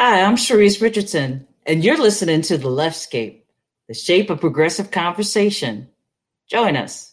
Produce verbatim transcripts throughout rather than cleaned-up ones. Hi, I'm Sharice Richardson, and you're listening to The Leftscape, the shape of progressive conversation. Join us.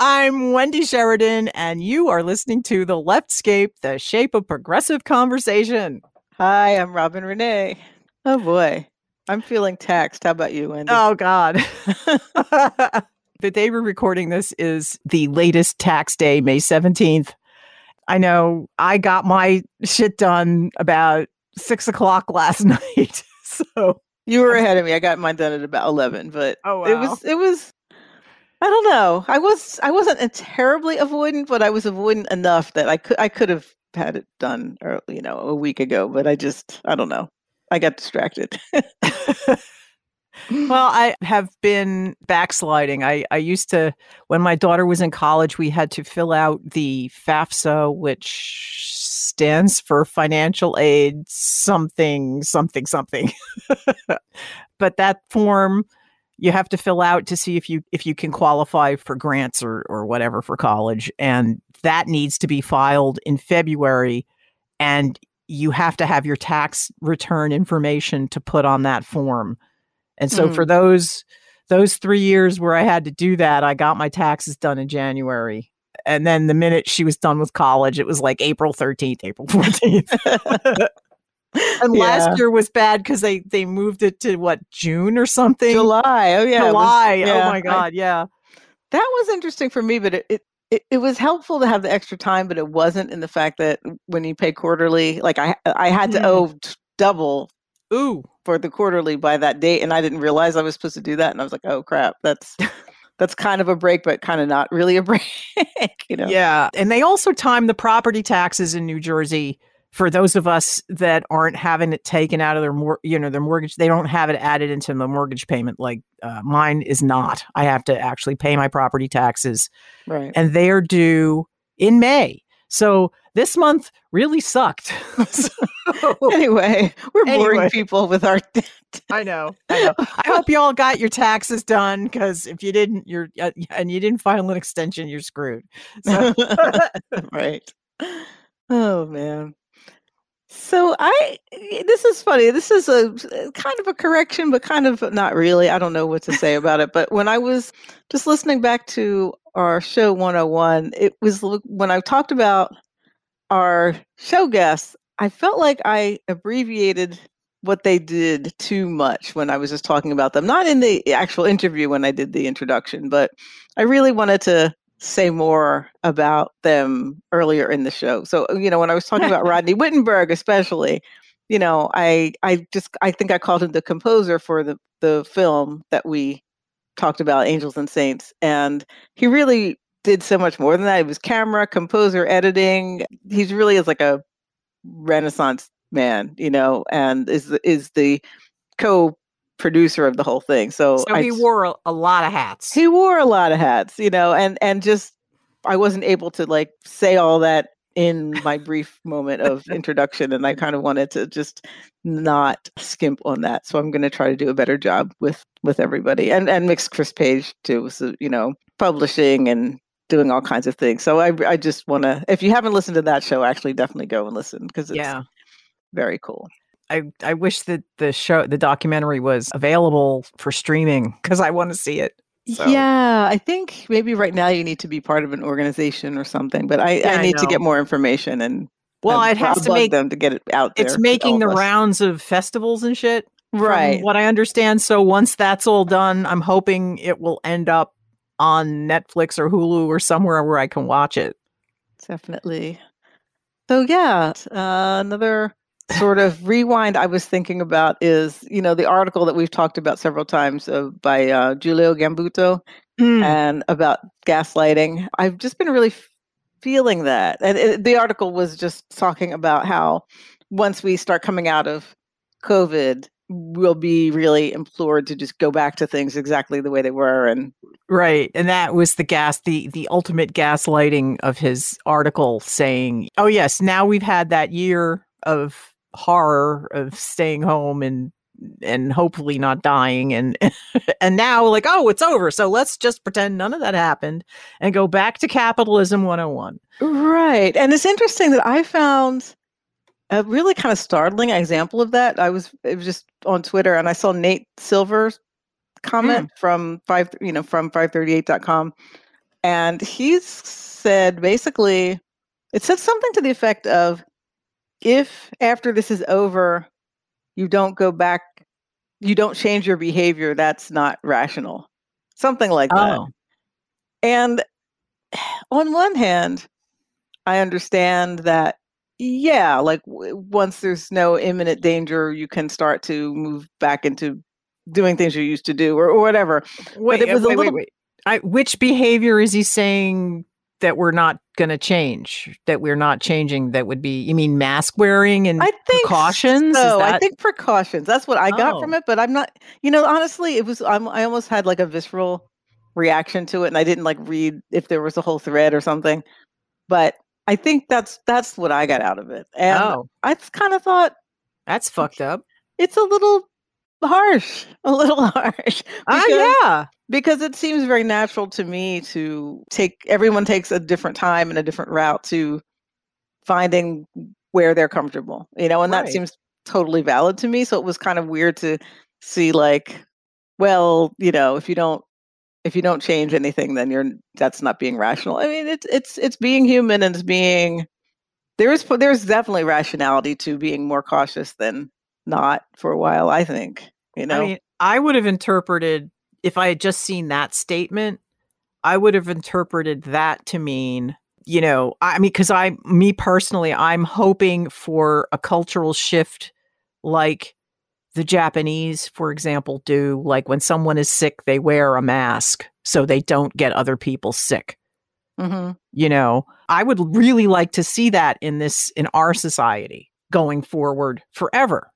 I'm Wendy Sheridan, and you are listening to The Leftscape, the shape of progressive conversation. Hi, I'm Robin Renee. Oh, boy. I'm feeling taxed. How about you, Wendy? Oh, God. The day we're recording this is the latest tax day, May seventeenth. I know I got my shit done about six o'clock last night. So you were ahead of me. I got mine done at about eleven, but oh, wow. it was it was... I don't know. I was I wasn't a terribly avoidant, but I was avoidant enough that I could I could have had it done, or you know, a week ago. But I just I don't know. I got distracted. Well, I have been backsliding. I I used to, when my daughter was in college, we had to fill out the FAFSA, which stands for financial aid something something something. But that form you have to fill out to see if you if you can qualify for grants or or whatever for college. And that needs to be filed in February. And you have to have your tax return information to put on that form. And so mm. for those those three years where I had to do that, I got my taxes done in January. And then the minute she was done with college, it was like April thirteenth, April fourteenth. And yeah. Last year was bad because they, they moved it to, what, June or something? July. Oh, yeah. July. Was, yeah. Oh, my God. I, yeah. That was interesting for me, but it, it, it, it was helpful to have the extra time, but it wasn't in the fact that when you pay quarterly, like I I had to mm. owe double Ooh. for the quarterly by that date, and I didn't realize I was supposed to do that. And I was like, oh, crap, that's... That's kind of a break, but kind of not really a break. You know? Yeah. And they also timed the property taxes in New Jersey for those of us that aren't having it taken out of their, mor- you know, their mortgage. They don't have it added into the mortgage payment. Like uh, mine is not. I have to actually pay my property taxes, right? And they are due in May. So this month really sucked. So, anyway, we're anyway. boring people with our. I know. I know. I hope you all got your taxes done, because if you didn't, you're uh, and you didn't file an extension, you're screwed. So. Right. Oh man. So I, this is funny. This is a kind of a correction, but kind of not really. I don't know what to say about it. But when I was just listening back to our show one oh one, it was when I talked about our show guests, I felt like I abbreviated what they did too much when I was just talking about them. Not in the actual interview when I did the introduction, but I really wanted to say more about them earlier in the show. So, you know, when I was talking about Rodney Wittenberg, especially, you know, I I just, I think I called him the composer for the, the film that we talked about, Angels and Saints. And he really did so much more than that. It was camera, composer, editing. He's really is like a Renaissance man, you know, and is, is the co producer of the whole thing. So, so he I, wore a, a lot of hats. He wore a lot of hats, you know, and, and just, I wasn't able to like say all that in my brief moment of introduction. And I kind of wanted to just not skimp on that. So I'm going to try to do a better job with, with everybody and, and mix Chris Page too. So, you know, publishing and doing all kinds of things. So I, I just want to, if you haven't listened to that show, actually definitely go and listen, because it's yeah. very cool. I, I wish that the show, the documentary was available for streaming, because I want to see it. So. Yeah, I think maybe right now you need to be part of an organization or something, but I, yeah, I need I to get more information and well, I'll, it has I'll to make them to get it out there. It's making the us. rounds of festivals and shit. Right. From what I understand. So once that's all done, I'm hoping it will end up on Netflix or Hulu or somewhere where I can watch it. Definitely. So yeah, uh, another... sort of rewind I was thinking about is, you know, the article that we've talked about several times uh, by uh, Giulio Gambuto mm. and about gaslighting. I've just been really f- feeling that. And it, the article was just talking about how once we start coming out of COVID, we'll be really implored to just go back to things exactly the way they were. And right. And that was the gas, the, the ultimate gaslighting of his article saying, oh, yes, now we've had that year of horror of staying home and and hopefully not dying. And and now like, oh, it's over. So let's just pretend none of that happened and go back to capitalism one oh one. Right. And it's interesting that I found a really kind of startling example of that. I was it was just on Twitter, and I saw Nate Silver's comment mm. from five, you know, from five thirty-eight dot com, and he said basically, it said something to the effect of, if after this is over, you don't go back, you don't change your behavior, that's not rational, something like that. Oh. And on one hand, I understand that. Yeah, like w- once there's no imminent danger, you can start to move back into doing things you used to do, or, or whatever. Wait, but it was wait, a little... wait, wait. I, which behavior is he saying that we're not going to change? That we're not changing? That would be, you mean mask wearing and I think precautions? So. That... I think precautions. That's what I got oh. from it. But I'm not. You know, honestly, it was. I'm, I almost had like a visceral reaction to it, and I didn't like read if there was a whole thread or something, but. I think that's that's what I got out of it. And oh. I kind of thought... That's fucked up. It's a little harsh. A little harsh. Oh, yeah. Because it seems very natural to me to take... Everyone takes a different time and a different route to finding where they're comfortable. You know, and right. that seems totally valid to me. So it was kind of weird to see like, well, you know, if you don't If you don't change anything, then you're that's not being rational. I mean, it's it's it's being human, and it's being there is there's definitely rationality to being more cautious than not for a while. I think you know. I mean, I would have interpreted if I had just seen that statement. I would have interpreted that to mean you know I mean because I me personally I'm hoping for a cultural shift like. The Japanese, for example, do like when someone is sick, they wear a mask so they don't get other people sick. Mm-hmm. You know, I would really like to see that in this in our society going forward forever.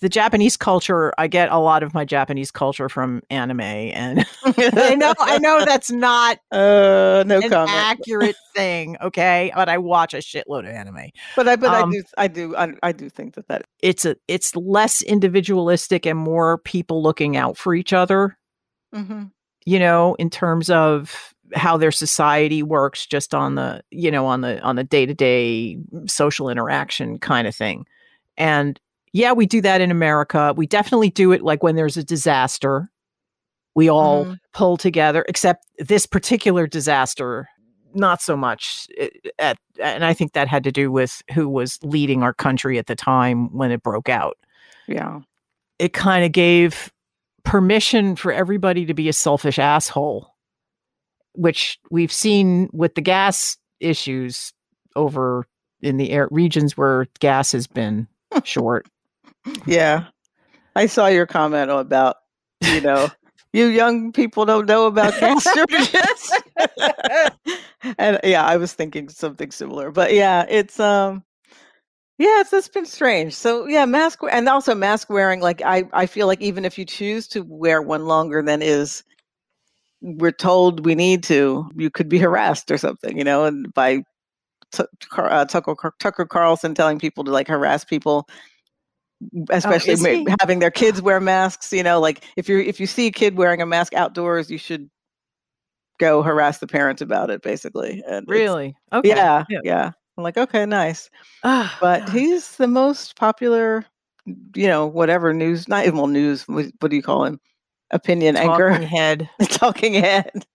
The Japanese culture, I get a lot of my Japanese culture from anime, and I know I know that's not uh, no an comment. accurate thing, okay? But I watch a shitload of anime. But I but um, I do I do I, I do think that that it's a it's less individualistic and more people looking out for each other. Mm-hmm. You know, in terms of how their society works, just on the you know on the on the day to day social interaction kind of thing, and. Yeah, we do that in America. We definitely do it like when there's a disaster, we all mm-hmm. pull together, except this particular disaster, not so much. At, and I think that had to do with who was leading our country at the time when it broke out. Yeah. It kind of gave permission for everybody to be a selfish asshole, which we've seen with the gas issues over in the air regions where gas has been short. Yeah. I saw your comment about, you know, you young people don't know about gas shortages. And yeah, I was thinking something similar. But yeah, it's um yeah, it's it's been strange. So yeah, mask and also mask wearing, like I, I feel like even if you choose to wear one longer than is we're told we need to, you could be harassed or something, you know, and by T- uh, Tucker, Tucker Carlson telling people to like harass people, especially oh, ma- having their kids wear masks. You know, like if you if you see a kid wearing a mask outdoors, you should go harass the parents about it. Basically, and really, okay, yeah, yeah, yeah. I'm like, okay, nice. But he's the most popular, you know, whatever news, not even well, news. What do you call him? Opinion talking anchor, talking head, talking head.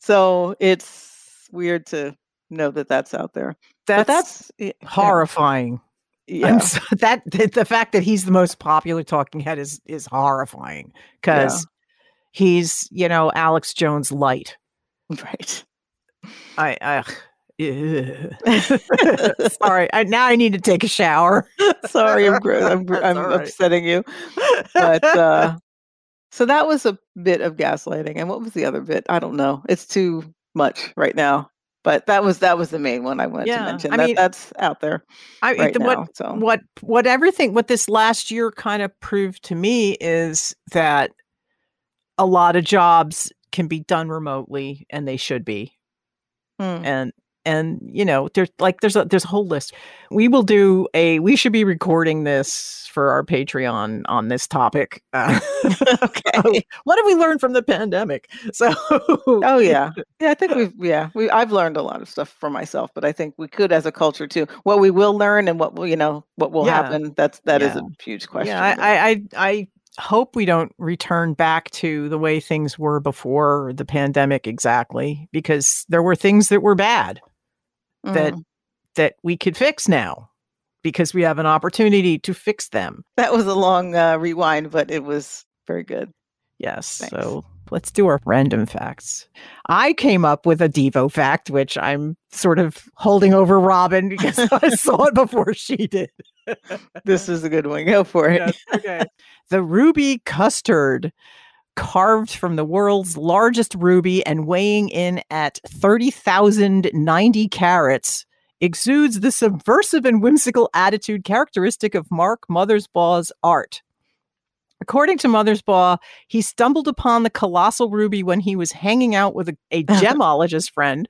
So it's weird to. Know that that's out there. That's, that's yeah. horrifying. Yeah, so, that the, the fact that he's the most popular talking head is is horrifying because yeah. he's you know Alex Jones light, right? I, I sorry. I, now I need to take a shower. Sorry, I'm I'm, I'm right. upsetting you, but uh, so that was a bit of gaslighting. And what was the other bit? I don't know. It's too much right now. But that was that was the main one I wanted yeah. to mention. I that, mean, that's out there I, right the, now. What, so. what what everything what this last year kind of proved to me is that a lot of jobs can be done remotely, and they should be. Mm. And and you know, there's like there's a there's a whole list. We will do a we should be recording this for our Patreon on this topic. Uh, okay, what have we learned from the pandemic? So oh yeah, yeah, I think we've yeah we I've learned a lot of stuff for myself, but I think we could as a culture too. What we will learn and what will you know what will yeah. happen. That's that yeah. is a huge question. Yeah, I I. I, I hope we don't return back to the way things were before the pandemic exactly, because there were things that were bad mm. that that we could fix now because we have an opportunity to fix them. That was a long uh, rewind, but it was very good. Yes. Thanks. So let's do our random facts. I came up with a Devo fact, which I'm sort of holding over Robin because I saw it before she did. This is a good one. Go for it. Yes, okay. The Ruby Custard, carved from the world's largest ruby and weighing in at thirty thousand ninety carats, exudes the subversive and whimsical attitude characteristic of Mark Mothersbaugh's art. According to Mothersbaugh, he stumbled upon the colossal ruby when he was hanging out with a, a gemologist friend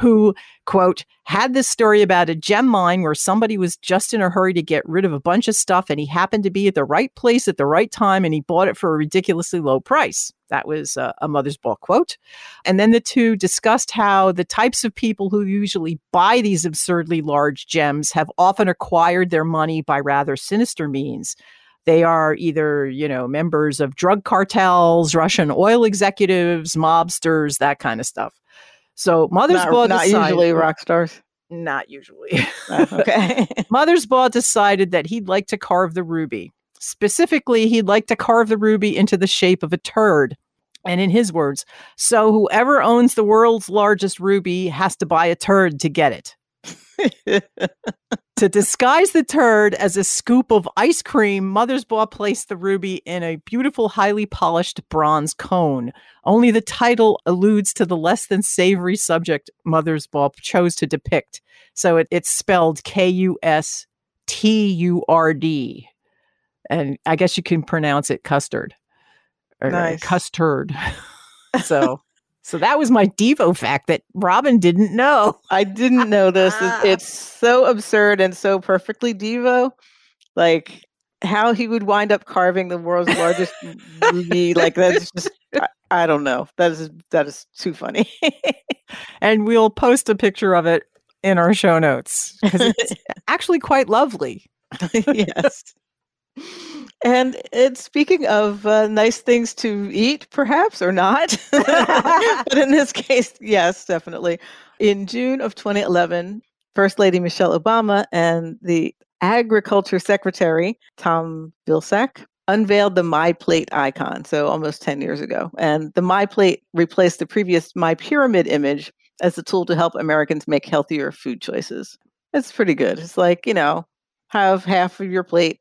who, quote, had this story about a gem mine where somebody was just in a hurry to get rid of a bunch of stuff, and he happened to be at the right place at the right time, and he bought it for a ridiculously low price. That was uh, a Mothersbaugh quote. And then the two discussed how the types of people who usually buy these absurdly large gems have often acquired their money by rather sinister means. They are either, you know, members of drug cartels, Russian oil executives, mobsters, that kind of stuff. So Mothersbaugh not, decided... Not usually rock stars? Not usually. Oh, okay. Mothersbaugh decided that he'd like to carve the ruby. Specifically, he'd like to carve the ruby into the shape of a turd. And in his words, so whoever owns the world's largest ruby has to buy a turd to get it. To disguise the turd as a scoop of ice cream, Mothersbaugh placed the ruby in a beautiful, highly polished bronze cone. Only the title alludes to the less than savory subject Mothersbaugh chose to depict. So it, it's spelled K U S T U R D. And I guess you can pronounce it custard. Or nice. Custard. So... So that was my Devo fact that Robin didn't know. I didn't know this. It's, it's so absurd and so perfectly Devo. Like how he would wind up carving the world's largest ruby. Like that's just, I, I don't know. That is, that is too funny. And we'll post a picture of it in our show notes because it's actually quite lovely. Yes. And it's speaking of uh, nice things to eat, perhaps, or not. But in this case, yes, definitely. In June of twenty eleven, First Lady Michelle Obama and the Agriculture Secretary, Tom Vilsack, unveiled the My Plate icon, so almost ten years ago. And the My Plate replaced the previous My Pyramid image as a tool to help Americans make healthier food choices. It's pretty good. It's like, you know, have half of your plate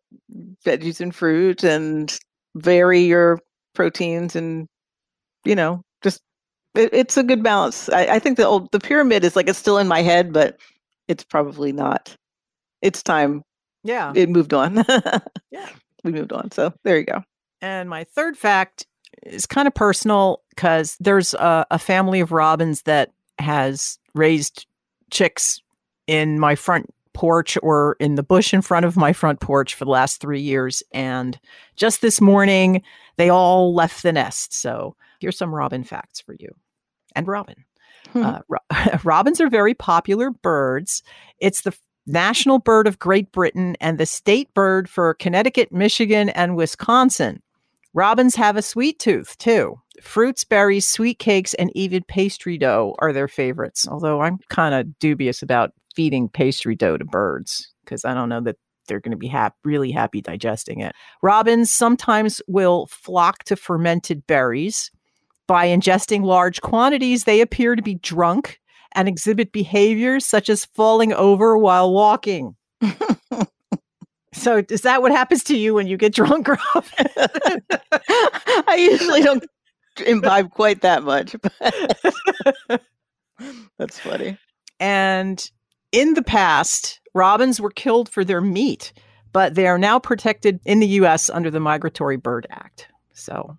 veggies and fruit and vary your proteins and, you know, just it, it's a good balance. I, I think the old the pyramid is like it's still in my head, but it's probably not. It's time. Yeah. It moved on. Yeah. We moved on. So there you go. And my third fact is kind of personal because there's a, a family of robins that has raised chicks in my front porch or in the bush in front of my front porch for the last three years. And just this morning, they all left the nest. So here's some robin facts for you. And robin. Hmm. Uh, ro- robins are very popular birds. It's the national bird of Great Britain and the state bird for Connecticut, Michigan, and Wisconsin. Robins have a sweet tooth, too. Fruits, berries, sweet cakes, and even pastry dough are their favorites. Although I'm kind of dubious about feeding pastry dough to birds because I don't know that they're going to be ha- really happy digesting it. Robins sometimes will flock to fermented berries. By ingesting large quantities, they appear to be drunk and exhibit behaviors such as falling over while walking. So is that what happens to you when you get drunk, Robin? I usually don't imbibe quite that much. But that's funny. And in the past, robins were killed for their meat, but they are now protected in the U S under the Migratory Bird Act. So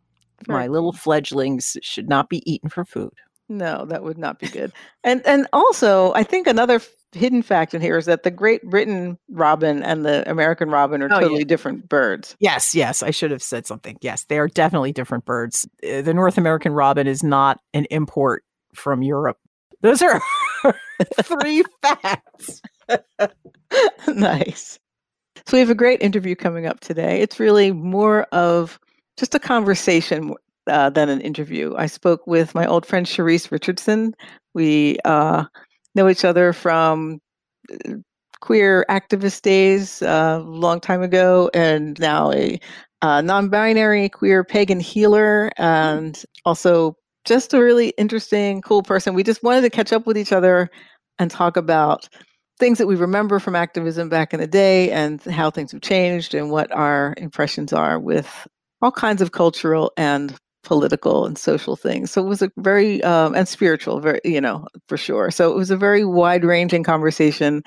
my little fledglings should not be eaten for food. No, that would not be good. And and also, I think another f- hidden fact in here is that the Great Britain robin and the American robin are oh, totally yeah. different birds. Yes, yes. I should have said something. Yes, they are definitely different birds. The North American robin is not an import from Europe. Those are three facts. Nice. So we have a great interview coming up today. It's really more of just a conversation uh, than an interview. I spoke with my old friend Sharice Richardson. We uh, know each other from queer activist days a uh, long time ago, and now a uh, non-binary queer pagan healer, and also just a really interesting, cool person. We just wanted to catch up with each other and talk about things that we remember from activism back in the day and how things have changed and what our impressions are with all kinds of cultural and political and social things. So it was a very, um, and spiritual, very, you know, for sure. So it was a very wide-ranging conversation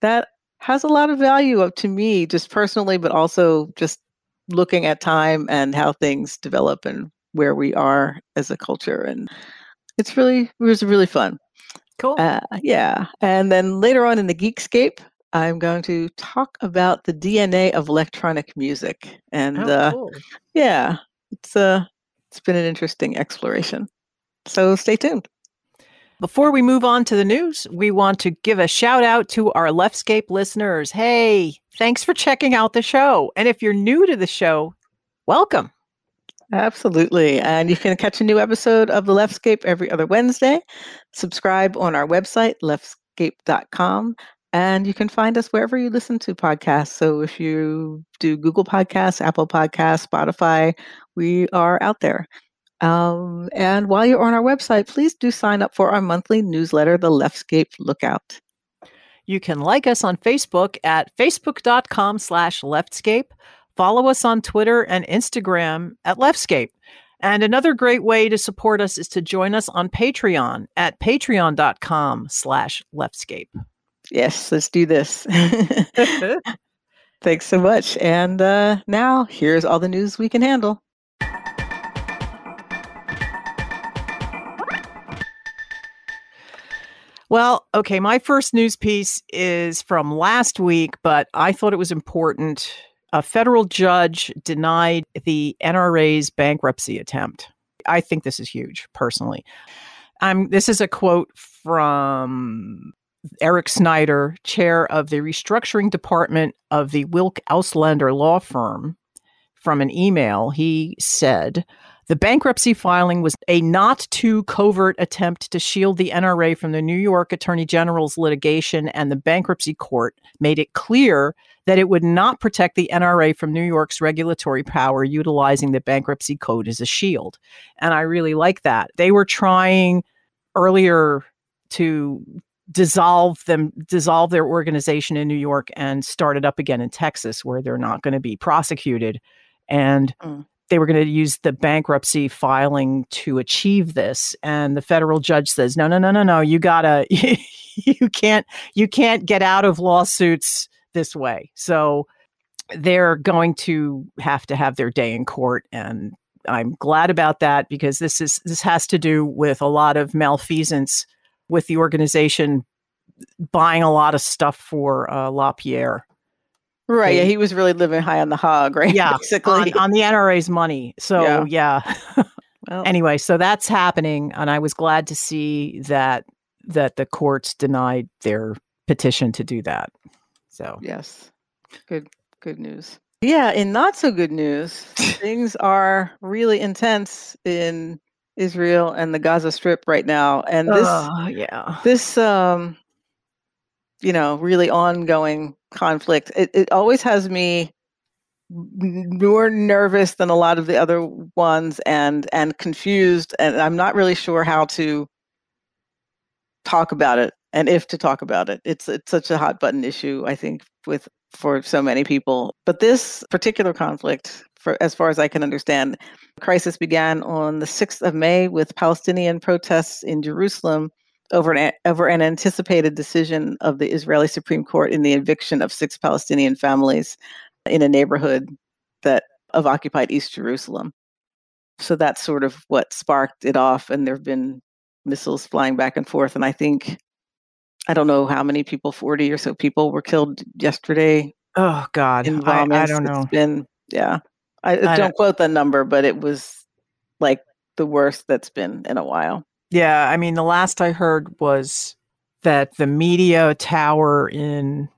that has a lot of value up to me just personally, but also just looking at time and how things develop and where we are as a culture. And it's really, it was really fun. Cool. Uh, yeah. And then later on in the Geekscape, I'm going to talk about the D N A of electronic music. And oh, uh, cool. yeah, it's uh, it's been an interesting exploration. So stay tuned. Before we move on to the news, we want to give a shout out to our Leftscape listeners. Hey, thanks for checking out the show. And if you're new to the show, welcome. Absolutely. And you can catch a new episode of The Leftscape every other Wednesday. Subscribe on our website, leftscape dot com. And you can find us wherever you listen to podcasts. So if you do Google Podcasts, Apple Podcasts, Spotify, we are out there. Um, and while you're on our website, please do sign up for our monthly newsletter, The Leftscape Lookout. You can like us on Facebook at facebook dot com slash leftscape. Follow us on Twitter and Instagram at Leftscape. And another great way to support us is to join us on Patreon at patreon dot com slash leftscape. Yes, let's do this. Thanks so much. And uh, now here's all the news we can handle. Well, okay, my first news piece is from last week, but I thought it was important. A federal judge denied the N R A's bankruptcy attempt. I think this is huge, personally. Um, this is a quote from Eric Snyder, chair of the restructuring department of the Wilk Auslander Law Firm, from an email. He said, "The bankruptcy filing was a not too covert attempt to shield the N R A from the New York Attorney General's litigation, and the bankruptcy court made it clear that it would not protect the N R A from New York's regulatory power, utilizing the bankruptcy code as a shield." And I really like that. They were trying earlier to dissolve them, dissolve their organization in New York and start it up again in Texas, where they're not going to be prosecuted. And mm. they were going to use the bankruptcy filing to achieve this. And the federal judge says, no, no, no, no, no, you gotta, you can't, you can't get out of lawsuits this way. So they're going to have to have their day in court. And I'm glad about that, because this is, this has to do with a lot of malfeasance with the organization buying a lot of stuff for uh, Lapierre. Right. They, yeah. He was really living high on the hog, right? Yeah. Basically. On, on the N R A's money. So yeah. yeah. Well, anyway, so that's happening. And I was glad to see that, that the courts denied their petition to do that. So yes, good, good news. Yeah, in not so good news, things are really intense in Israel and the Gaza Strip right now, and this, uh, yeah, this, um, you know, really ongoing conflict. It, it always has me more nervous than a lot of the other ones, and and confused, and I'm not really sure how to talk about it. And if to talk about it, it's it's such a hot button issue, I think, with for so many people. But this particular conflict, for, as far as I can understand, the crisis began on the sixth of May with Palestinian protests in Jerusalem over an, over an anticipated decision of the Israeli Supreme Court in the eviction of six Palestinian families in a neighborhood that of occupied East Jerusalem. So that's sort of what sparked it off. And there have been missiles flying back and forth. And I think, I don't know how many people, forty or so people were killed yesterday. Oh, God. In I, I don't know. It's been, yeah. I, I don't, don't quote the number, but it was like the worst that's been in a while. Yeah. I mean, the last I heard was that the media tower in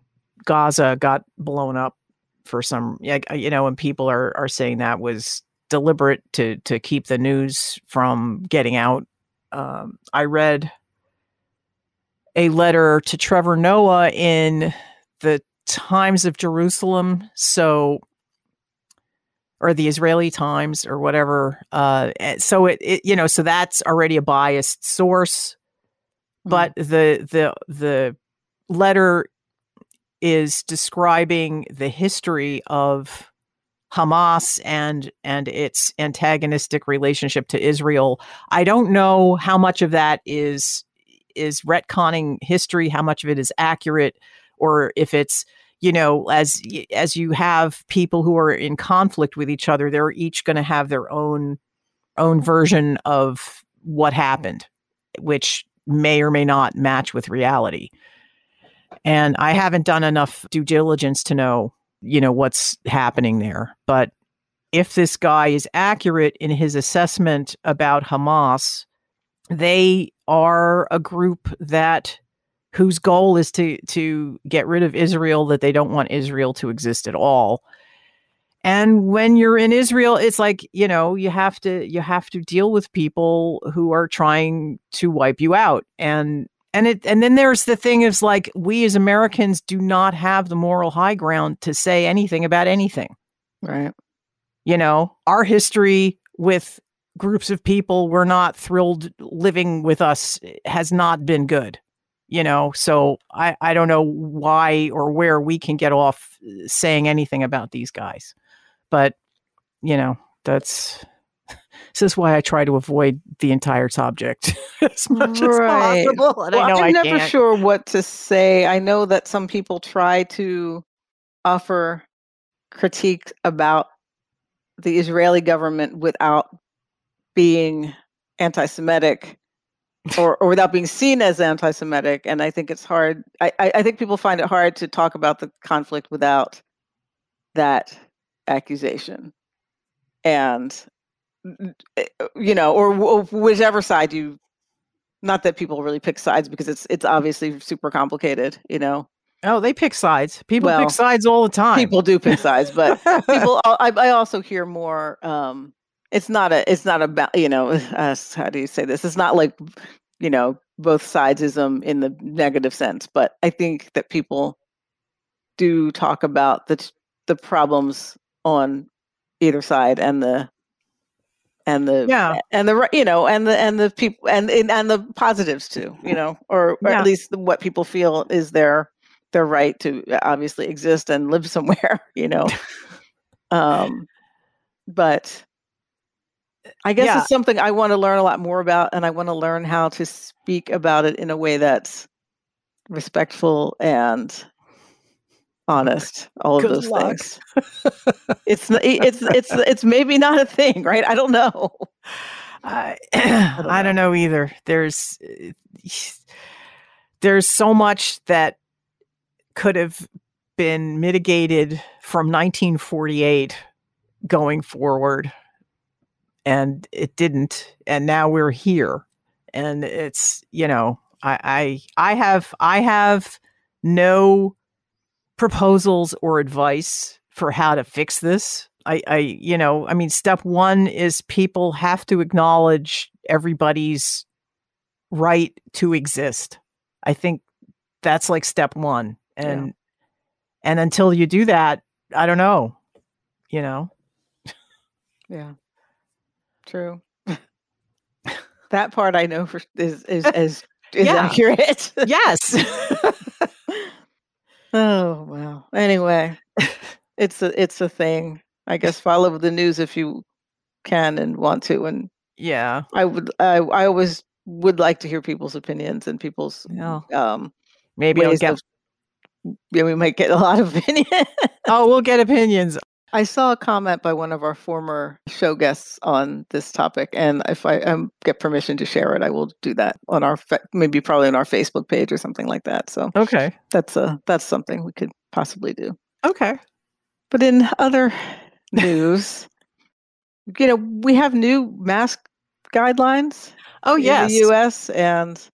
Gaza got blown up for some, you know, and people are, are saying that was deliberate to to keep the news from getting out. Um, I read a letter to Trevor Noah in the Times of Jerusalem, so or the Israeli Times or whatever. Uh, so it, it you know so that's already a biased source, mm-hmm. but the the the letter is describing the history of Hamas and and its antagonistic relationship to Israel. I don't know how much of that is is retconning history, how much of it is accurate, or if it's, you know, as as you have people who are in conflict with each other, they're each going to have their own own version of what happened, which may or may not match with reality. And I haven't done enough due diligence to know you know, what's happening there. But if this guy is accurate in his assessment about Hamas, they are a group that whose goal is to, to get rid of Israel, that they don't want Israel to exist at all. And when you're in Israel, it's like, you know, you have to, you have to deal with people who are trying to wipe you out. And And it, and then there's the thing is like, we as Americans do not have the moral high ground to say anything about anything. Right. You know, our history with groups of people we're not thrilled living with us has not been good, you know. So I, I don't know why or where we can get off saying anything about these guys. But, you know, that's... This is why I try to avoid the entire subject as much right. as possible. And well, I know I'm I never can't. sure what to say. I know that some people try to offer critiques about the Israeli government without being anti-Semitic or, or without being seen as anti-Semitic. And I think it's hard. I, I think people find it hard to talk about the conflict without that accusation. And you know, or wh- whichever side you, not that people really pick sides because it's it's obviously super complicated, you know. Oh, they pick sides. People well, pick sides all the time. People do pick sides, but people, I, I also hear more, um, it's not a, it's not about, you know, uh, how do you say this? It's not like, you know, both sidesism in the negative sense, but I think that people do talk about the the problems on either side and the, And the yeah. and the you know and the and the people and and the positives too, you know, or, or yeah. at least what people feel is their their right to obviously exist and live somewhere, you know. um, but I guess yeah. it's something I want to learn a lot more about, and I want to learn how to speak about it in a way that's respectful and honest, all Good of those luck. things. It's it's it's it's maybe not a thing, right? I don't know. I, I, don't, I know. don't know either. There's there's so much that could have been mitigated from nineteen forty-eight going forward, and it didn't. And now we're here, and it's you know I I, I have I have no. proposals or advice for how to fix this. I, I, you know, I mean, step one is people have to acknowledge everybody's right to exist. I think that's like step one. And, yeah. and until you do that, I don't know, you know? Yeah. True. That part I know for is, is, is, is yeah. accurate. Yes. Oh, wow. Anyway, it's a, it's a thing. I guess follow the news if you can and want to. And yeah, I would, I, I always would like to hear people's opinions and people's yeah. um maybe we'll get of, yeah, we might get a lot of opinions. Oh, we'll get opinions. I saw a comment by one of our former show guests on this topic, and if I um, get permission to share it, I will do that on our fa- maybe probably on our Facebook page or something like that. So okay, that's a that's something we could possibly do. Okay, but in other news, you know, we have new mask guidelines. Oh yes, in the U S, and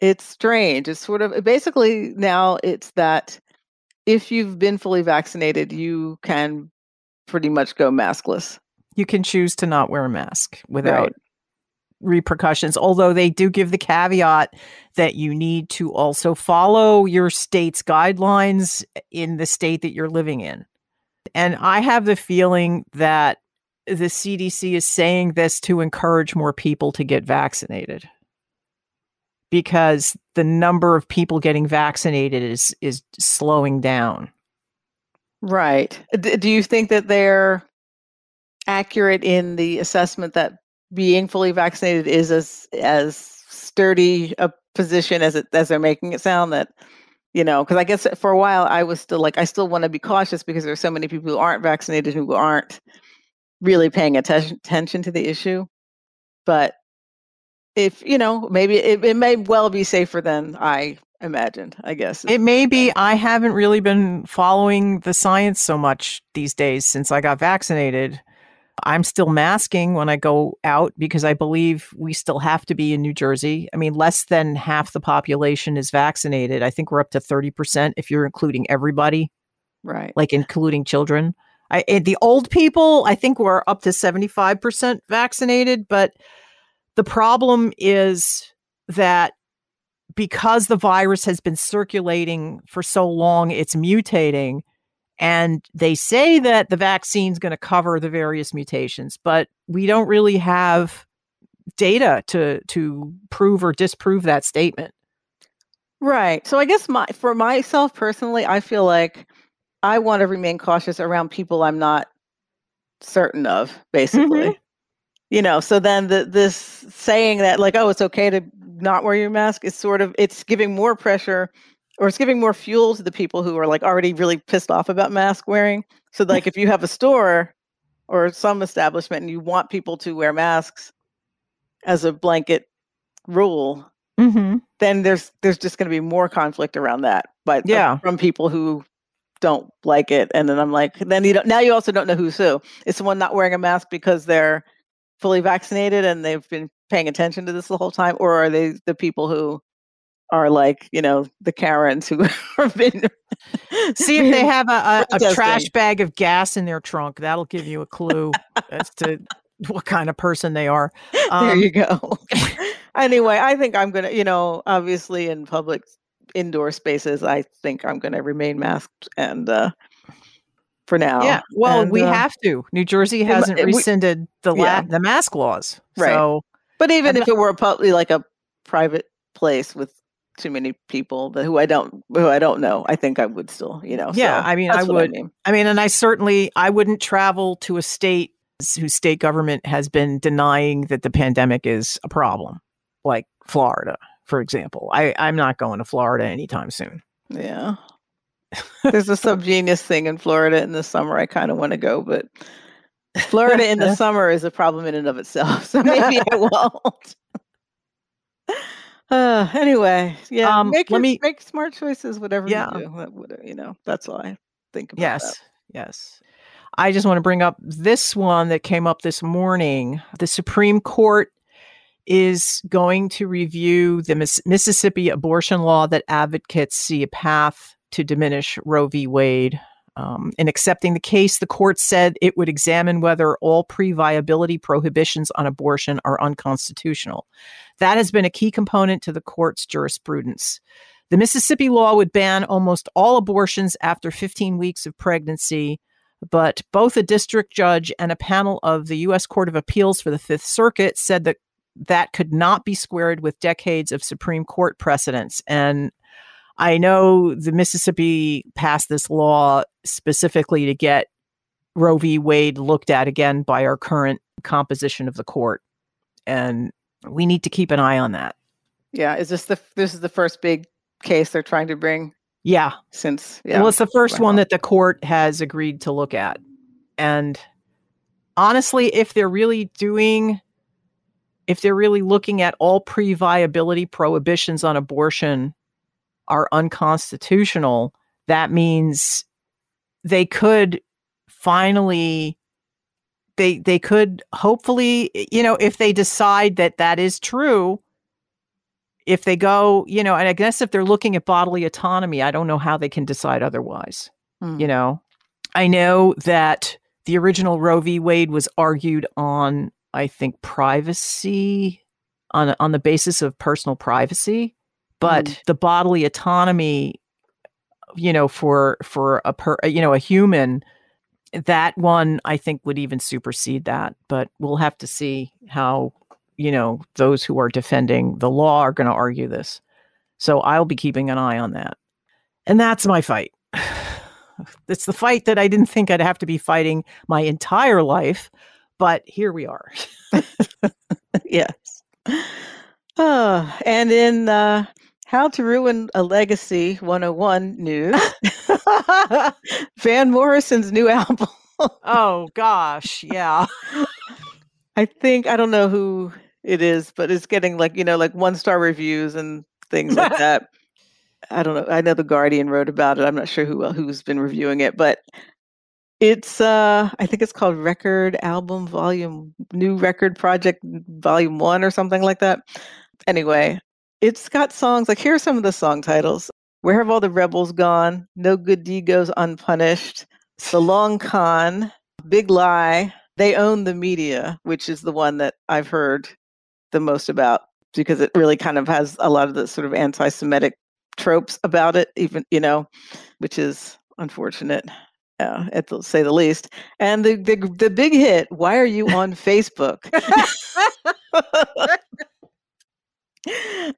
it's strange. It's sort of basically now it's that. If you've been fully vaccinated, you can pretty much go maskless. You can choose to not wear a mask without right. repercussions, although they do give the caveat that you need to also follow your state's guidelines in the state that you're living in. And I have the feeling that the C D C is saying this to encourage more people to get vaccinated, because the number of people getting vaccinated is is slowing down. Right. D- do you think that they're accurate in the assessment that being fully vaccinated is as as sturdy a position as it as they're making it sound? That, you know, because I guess for a while I was still like, I still want to be cautious because there's so many people who aren't vaccinated who aren't really paying atten- attention to the issue. But if, you know, maybe it, it may well be safer than I imagined, I guess. It may be. I haven't really been following the science so much these days since I got vaccinated. I'm still masking when I go out because I believe we still have to be in New Jersey. I mean, less than half the population is vaccinated. I think we're up to thirty percent if you're including everybody. Right. Like including children. I, the old people, I think we're up to seventy-five percent vaccinated, but the problem is that because the virus has been circulating for so long, it's mutating. And they say that the vaccine's going to cover the various mutations, but we don't really have data to to prove or disprove that statement. Right. So I guess my for myself personally, I feel like I want to remain cautious around people I'm not certain of, basically. Mm-hmm. You know, so then the, this saying that like, oh, it's okay to not wear your mask is sort of, it's giving more pressure or it's giving more fuel to the people who are like already really pissed off about mask wearing. So like if you have a store or some establishment and you want people to wear masks as a blanket rule, mm-hmm. then there's there's just going to be more conflict around that by, yeah. uh, from people who don't like it. And then I'm like, then you don't, now you also don't know who's who. Is someone not wearing a mask because they're fully vaccinated and they've been paying attention to this the whole time, or are they the people who are like, you know, the Karens who have been see if they have a, a, a trash bag of gas in their trunk. That'll give you a clue as to what kind of person they are. Um, there you go. Anyway, I think I'm gonna, you know, obviously in public indoor spaces, I think I'm gonna remain masked and uh for now. Yeah. Well, and, we uh, have to. New Jersey hasn't it, we, rescinded the la- yeah. the mask laws. Right. So, but even I'm if not- it were probably like a private place with too many people that, who I don't who I don't know, I think I would still, you know. Yeah, so I mean I would I mean. I mean and I certainly I wouldn't travel to a state whose state government has been denying that the pandemic is a problem, like Florida, for example. I I'm not going to Florida anytime soon. Yeah. There's a subgenius thing in Florida in the summer. I kind of want to go, but Florida in the summer is a problem in and of itself. So maybe I won't. Uh, anyway, yeah. Um, make, your, let me, make smart choices, whatever yeah. you do. That would, you know, that's all I think about. Yes, that. yes. I just want to bring up this one that came up this morning. The Supreme Court is going to review the Miss- Mississippi abortion law that advocates see a path to diminish Roe v. Wade. Um, in accepting the case, the court said it would examine whether all pre-viability prohibitions on abortion are unconstitutional. That has been a key component to the court's jurisprudence. The Mississippi law would ban almost all abortions after fifteen weeks of pregnancy, but both a district judge and a panel of the U S Court of Appeals for the Fifth Circuit said that that could not be squared with decades of Supreme Court precedents. And I know the Mississippi passed this law specifically to get Roe v. Wade looked at again by our current composition of the court. And we need to keep an eye on that. Yeah. Is this the, this is the first big case they're trying to bring? Yeah. Since, yeah. Well, it's the first wow. one that the court has agreed to look at. And honestly, if they're really doing, if they're really looking at all pre-viability prohibitions on abortion are unconstitutional, that means they could finally, they, they could hopefully, you know, if they decide that that is true, if they go, you know, and I guess if they're looking at bodily autonomy, I don't know how they can decide otherwise. Mm. You know, I know that the original Roe v. Wade was argued on, I think, privacy, on on the basis of personal privacy, but mm. the bodily autonomy, you know, for for a per, you know, a human, that one I think would even supersede that. But we'll have to see how, you know, those who are defending the law are going to argue this. So I'll be keeping an eye on that. And that's my fight. It's the fight that I didn't think I'd have to be fighting my entire life, but here we are. Yes. Oh, and in uh, How to Ruin a Legacy one oh one news, Van Morrison's new album. Oh, gosh. Yeah. I think, I don't know who it is, but it's getting like, you know, like one-star reviews and things like that. I don't know. I know The Guardian wrote about it. I'm not sure who who's been reviewing it, but it's uh, I think it's called Record Album Volume, New Record Project Volume One or something like that. Anyway, it's got songs like, here are some of the song titles: Where Have All the Rebels Gone? No Good Deed Goes Unpunished. The Long Con. Big Lie. They Own the Media, which is the one that I've heard the most about because it really kind of has a lot of the sort of anti-Semitic tropes about it, even, you know, which is unfortunate, uh, at the, say the least. And the, the the big hit, Why Are You on Facebook? And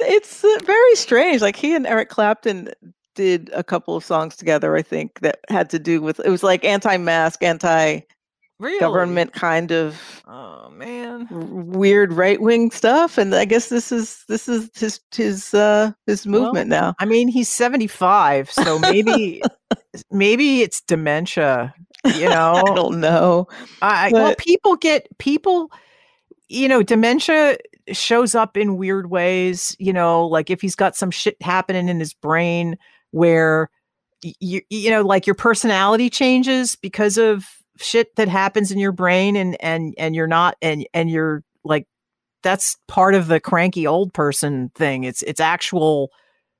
it's very strange. Like, he and Eric Clapton did a couple of songs together, I think, that had to do with, it was like anti-mask, anti Really? Government kind of oh man weird right-wing stuff, and I guess this is this is his his uh his movement well, now. I mean, he's seventy-five, so maybe maybe it's dementia, you know. I don't know. I but, well people get people you know, dementia shows up in weird ways, you know, like if he's got some shit happening in his brain where you you know, like your personality changes because of shit that happens in your brain, and and and you're not and and you're like, that's part of the cranky old person thing. It's it's actual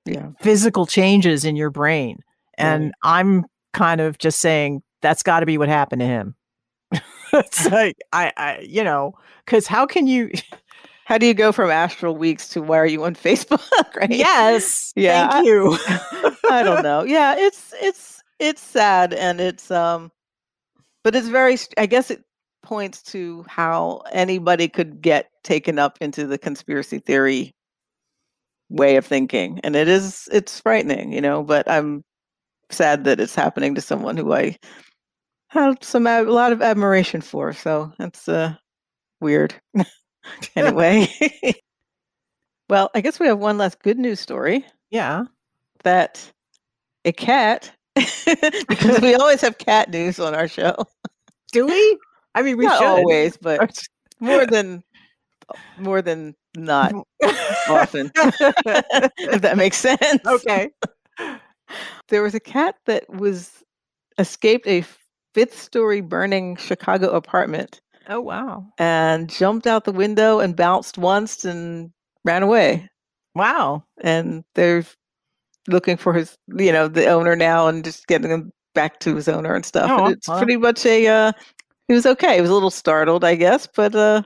yeah. physical changes in your brain. And yeah. I'm kind of just saying that's got to be what happened to him. It's like I I you know, because how can you how do you go from Astral Weeks to Why Are You on Facebook? Right? Yes. Yeah. Thank you. I, I don't know. Yeah, it's it's it's sad, and it's um but it's very, I guess it points to how anybody could get taken up into the conspiracy theory way of thinking. And it is, it's frightening, you know, but I'm sad that it's happening to someone who I have some, a lot of admiration for. So that's uh, weird. Anyway. Well, I guess we have one last good news story. Yeah. That a cat... because we always have cat news on our show. Do we? I mean, we not should. Always, but more than more than not often. If that makes sense. Okay. There was a cat that was escaped a fifth-story burning Chicago apartment. Oh wow! And jumped out the window and bounced once and ran away. Wow! And there's. Looking for his, you know, the owner now, and just getting him back to his owner and stuff. Oh, and it's wow. pretty much a, uh, he was okay. He was a little startled, I guess, but uh,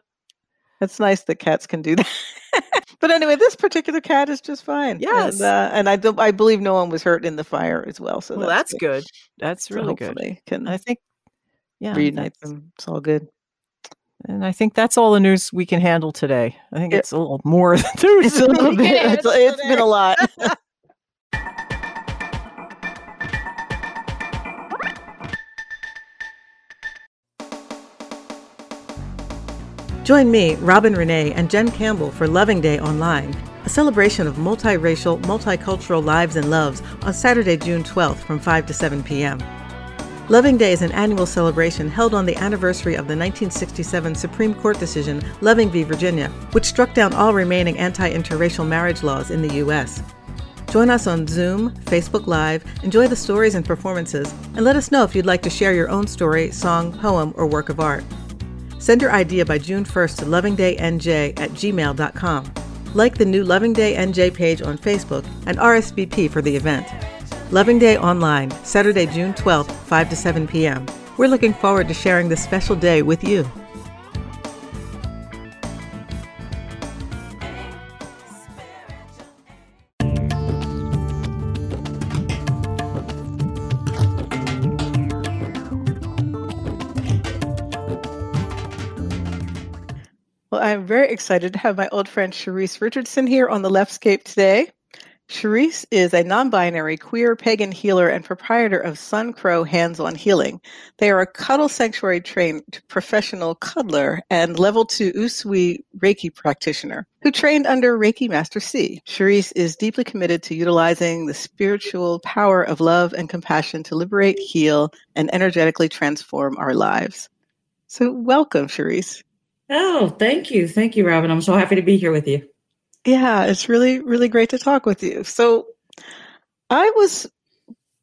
it's nice that cats can do that. But anyway, this particular cat is just fine. Yes. And, uh, and I, do, I believe no one was hurt in the fire as well. So well, that's, that's good. good. That's really so good. Can I think, yeah. Reunite them. It's all good. And I think that's all the news we can handle today. I think it, it's a little more than news. It's a little bit. It's, it's been a lot. Join me, Robin Renee, and Jen Campbell for Loving Day Online, a celebration of multiracial, multicultural lives and loves on Saturday, June twelfth from five to seven p.m. Loving Day is an annual celebration held on the anniversary of the nineteen sixty-seven Supreme Court decision, Loving v. Virginia, which struck down all remaining anti-interracial marriage laws in the U S. Join us on Zoom, Facebook Live, enjoy the stories and performances, and let us know if you'd like to share your own story, song, poem, or work of art. Send your idea by June first to lovingdaynj at gmail dot com. Like the new Loving Day N J page on Facebook and R S V P for the event. Loving Day Online, Saturday, June twelfth, five to seven p.m. We're looking forward to sharing this special day with you. Well, I'm very excited to have my old friend Sharice Richardson here on the Leftscape today. Sharice is a non-binary, queer, pagan healer and proprietor of Sun Crow Hands-On Healing. They are a cuddle sanctuary-trained professional cuddler and level two Usui Reiki practitioner who trained under Reiki Master C. Sharice is deeply committed to utilizing the spiritual power of love and compassion to liberate, heal, and energetically transform our lives. So welcome, Sharice. Oh, thank you. Thank you, Robin. I'm so happy to be here with you. Yeah, it's really, really great to talk with you. So I was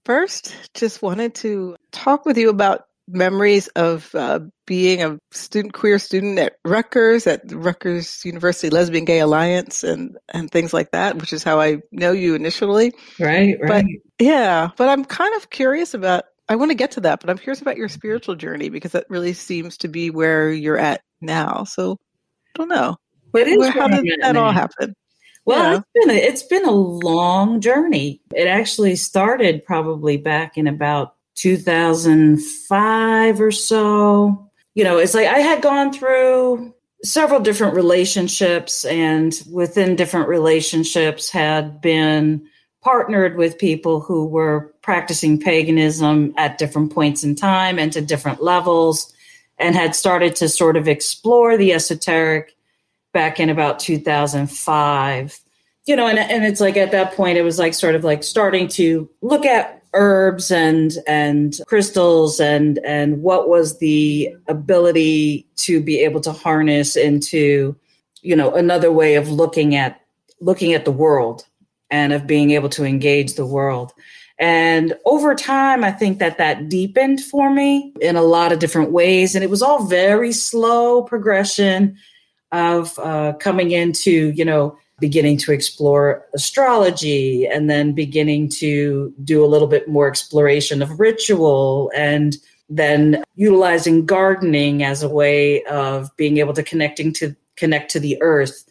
first just wanted to talk with you about memories of uh, being a student, queer student at Rutgers, at Rutgers University Lesbian Gay Alliance and, and things like that, which is how I know you initially. Right, right. But, yeah, but I'm kind of curious about, I want to get to that, but I'm curious about your spiritual journey because that really seems to be where you're at now. So I don't know. But how did that all happen? Well, yeah. it's been a, it's been a long journey. It actually started probably back in about two thousand five or so. You know, it's like I had gone through several different relationships and within different relationships had been partnered with people who were practicing paganism at different points in time and to different levels and had started to sort of explore the esoteric back in about two thousand five, you know, and, and it's like at that point, it was like sort of like starting to look at herbs and and crystals and and what was the ability to be able to harness into, you know, another way of looking at looking at the world and of being able to engage the world. And over time, I think that that deepened for me in a lot of different ways. And it was all very slow progression of uh, coming into, you know, beginning to explore astrology and then beginning to do a little bit more exploration of ritual and then utilizing gardening as a way of being able to connecting to connect to the earth.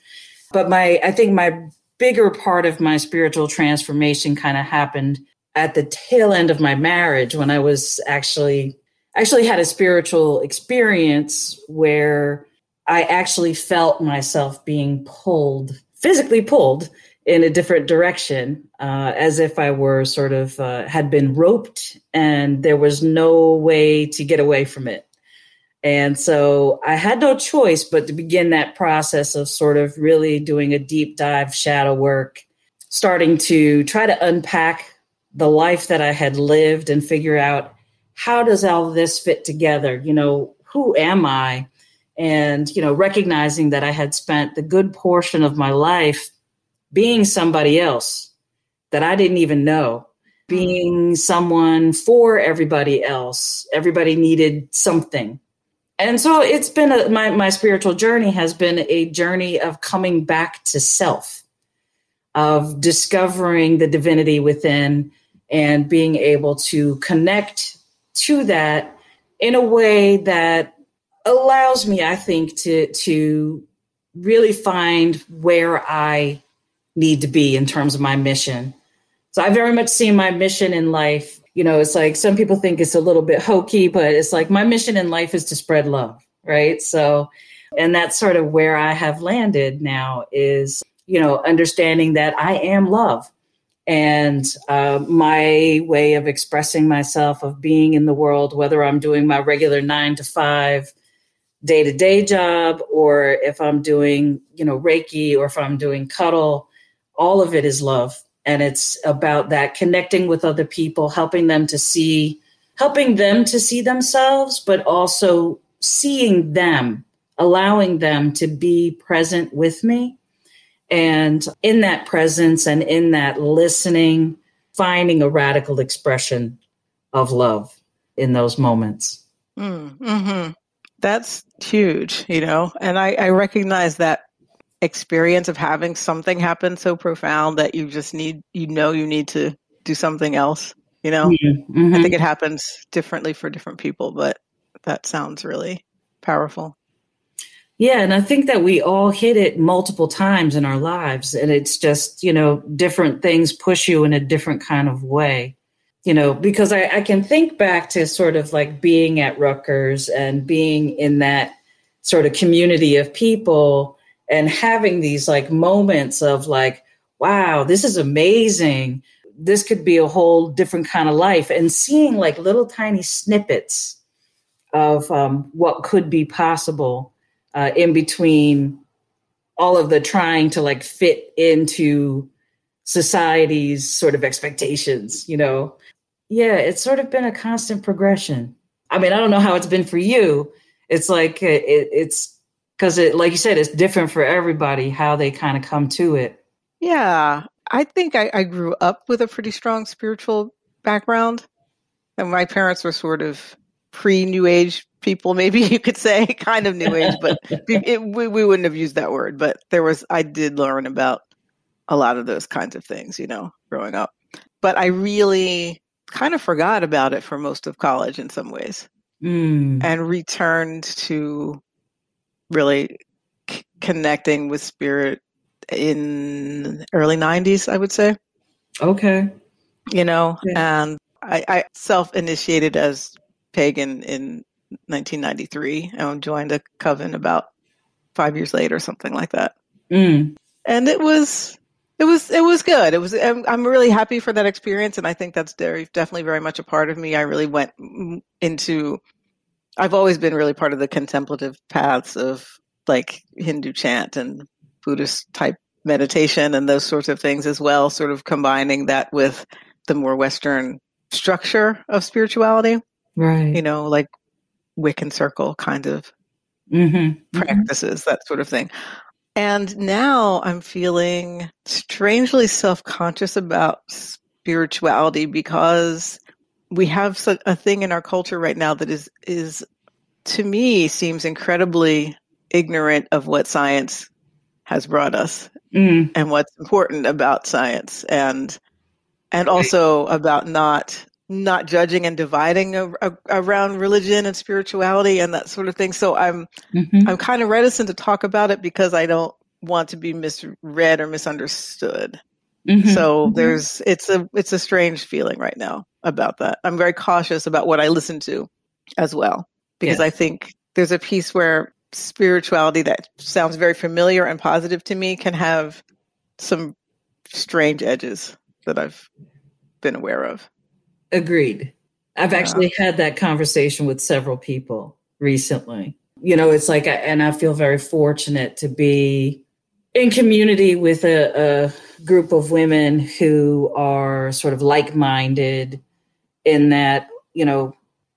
But my I think my bigger part of my spiritual transformation kind of happened at the tail end of my marriage when I was actually actually had a spiritual experience where I actually felt myself being pulled, physically pulled in a different direction, uh, as if I were sort of uh, had been roped and there was no way to get away from it. And so I had no choice but to begin that process of sort of really doing a deep dive shadow work, starting to try to unpack the life that I had lived and figure out how does all this fit together? You know, who am I? And, you know, recognizing that I had spent the good portion of my life being somebody else that I didn't even know, being someone for everybody else. Everybody needed something. And so it's been a, my, my spiritual journey has been a journey of coming back to self, of discovering the divinity within and being able to connect to that in a way that allows me, I think, to to really find where I need to be in terms of my mission. So I very much see my mission in life. You know, it's like some people think it's a little bit hokey, but it's like my mission in life is to spread love, right? So, and that's sort of where I have landed now is, you know, understanding that I am love. And uh, my way of expressing myself, of being in the world, whether I'm doing my regular nine to five day-to-day job, or if I'm doing, you know, Reiki, or if I'm doing cuddle, all of it is love. And it's about that connecting with other people, helping them to see, helping them to see themselves, but also seeing them, allowing them to be present with me. And in that presence and in that listening, finding a radical expression of love in those moments. Mm-hmm. That's huge, you know, and I, I recognize that experience of having something happen so profound that you just need, you know, you need to do something else, you know, mm-hmm. I think it happens differently for different people, but that sounds really powerful. Yeah. And I think that we all hit it multiple times in our lives, and it's just, you know, different things push you in a different kind of way. You know, because I, I can think back to sort of like being at Rutgers and being in that sort of community of people and having these like moments of like, wow, this is amazing. This could be a whole different kind of life, and seeing like little tiny snippets of um, what could be possible uh, in between all of the trying to like fit into society's sort of expectations, you know. Yeah, it's sort of been a constant progression. I mean, I don't know how it's been for you. It's like, it, it's because it, like you said, it's different for everybody, how they kind of come to it. Yeah. I think I, I grew up with a pretty strong spiritual background. And my parents were sort of pre-New Age people, maybe you could say, kind of New Age, but it, we, we wouldn't have used that word. But there was, I did learn about a lot of those kinds of things, you know, growing up. But I really kind of forgot about it for most of college in some ways, mm. and returned to really c- connecting with spirit in early nineties, I would say. Okay. You know, yeah. And I, I self-initiated as pagan in nineteen ninety-three and joined a coven about five years later, something like that. Mm. And it was... It was it was good. It was. I'm, I'm really happy for that experience, and I think that's very, definitely very much a part of me. I really went into. I've always been really part of the contemplative paths of like Hindu chant and Buddhist type meditation and those sorts of things as well. Sort of combining that with the more Western structure of spirituality, right? You know, like Wiccan circle kind of mm-hmm. practices, mm-hmm. that sort of thing. And now I'm feeling strangely self-conscious about spirituality because we have a thing in our culture right now that is, is to me, seems incredibly ignorant of what science has brought us mm. and what's important about science, and and also about not not judging and dividing a, a, around religion and spirituality and that sort of thing. So I'm, mm-hmm. I'm kind of reticent to talk about it because I don't want to be misread or misunderstood. Mm-hmm. So mm-hmm. there's, it's a, it's a strange feeling right now about that. I'm very cautious about what I listen to as well, because yes. I think there's a piece where spirituality that sounds very familiar and positive to me can have some strange edges that I've been aware of. Agreed. I've actually had that conversation with several people recently. You know, it's like, and I feel very fortunate to be in community with a, a group of women who are sort of like-minded in that, you know,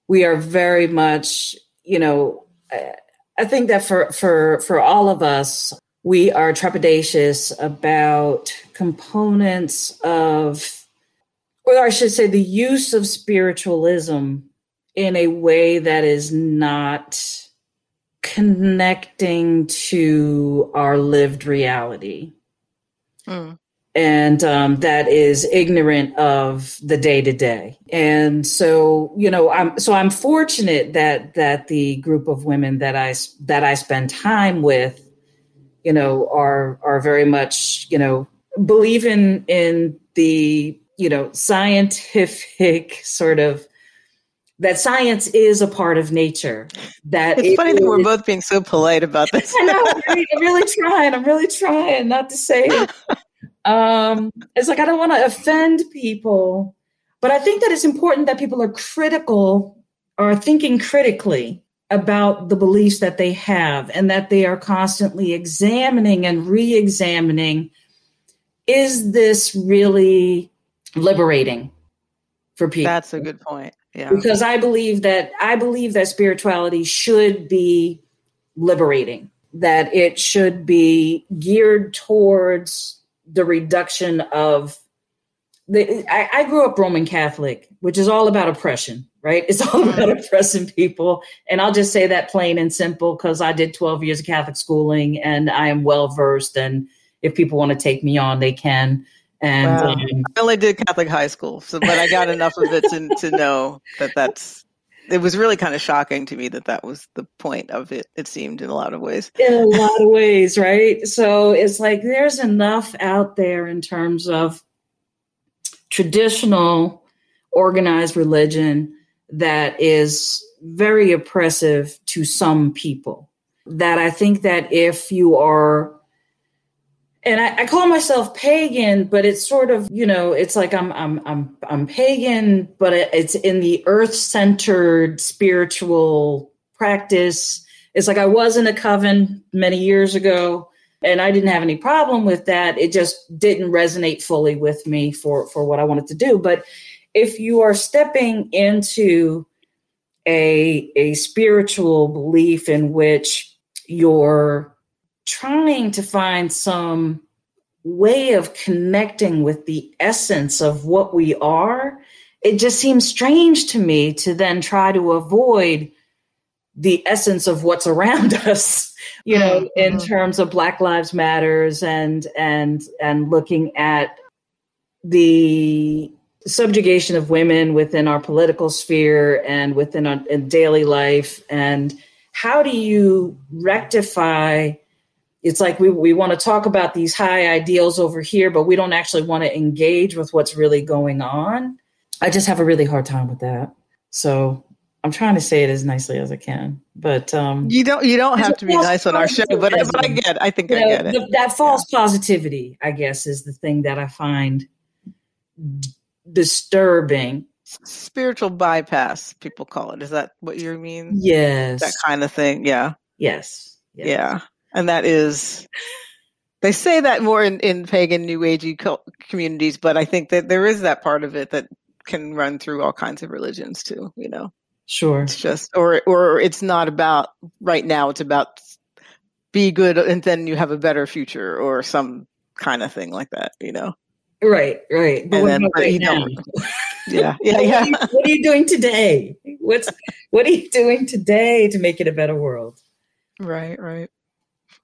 we are very much, you know, I think that for, for, for all of us, we are trepidatious about components of, or I should say the use of spiritualism in a way that is not connecting to our lived reality. Mm. And um, that is ignorant of the day to day. And so, you know, I'm, so I'm fortunate that, that the group of women that I, that I spend time with, you know, are, are very much, you know, believe in, in the, you know, scientific sort of, that science is a part of nature. That it's it funny is, that we're both being so polite about this. I know, I'm really trying. I'm really trying not to say it. Um, it's like, I don't want to offend people, but I think that it's important that people are critical or thinking critically about the beliefs that they have, and that they are constantly examining and re-examining, is this really liberating for people? That's a good point. Yeah. Because I believe that I believe that spirituality should be liberating, that it should be geared towards the reduction of the, I, I grew up Roman Catholic, which is all about oppression, right? It's all about oppressing people. And I'll just say that plain and simple, because I did twelve years of Catholic schooling and I am well-versed. And if people want to take me on, they can. And wow. um, I only did Catholic high school, so but I got enough of it to, to know that that's, it was really kind of shocking to me that that was the point of it, it seemed in a lot of ways. In a lot of ways, right? So it's like there's enough out there in terms of traditional organized religion that is very oppressive to some people, that I think that if you are, and I, I call myself pagan, but it's sort of, you know, it's like I'm I'm I'm I'm pagan, but it's in the earth-centered spiritual practice. It's like I was in a coven many years ago, and I didn't have any problem with that. It just didn't resonate fully with me for, for what I wanted to do. But if you are stepping into a a spiritual belief in which you're trying to find some way of connecting with the essence of what we are, it just seems strange to me to then try to avoid the essence of what's around us, you know, mm-hmm. in terms of Black Lives Matters and and and looking at the subjugation of women within our political sphere and within our in daily life. And how do you rectify? It's like we, we want to talk about these high ideals over here, but we don't actually want to engage with what's really going on. I just have a really hard time with that. So I'm trying to say it as nicely as I can, but um, you don't you don't have to be nice on our show. But I, but I get, I think you know, I get it. The, that false yeah. positivity, I guess, is the thing that I find disturbing. Spiritual bypass, people call it. Is that what you mean? Yes, that kind of thing. Yeah. Yes. yes. Yeah. And that is, they say that more in, in pagan New Agey co- communities, but I think that there is that part of it that can run through all kinds of religions too, you know? Sure. It's just, or, or it's not about, right now it's about be good and then you have a better future or some kind of thing like that, you know? Right, right. But and what then, about right now? Yeah, yeah, yeah. What are, you, what are you doing today? What's, what are you doing today to make it a better world? Right, right.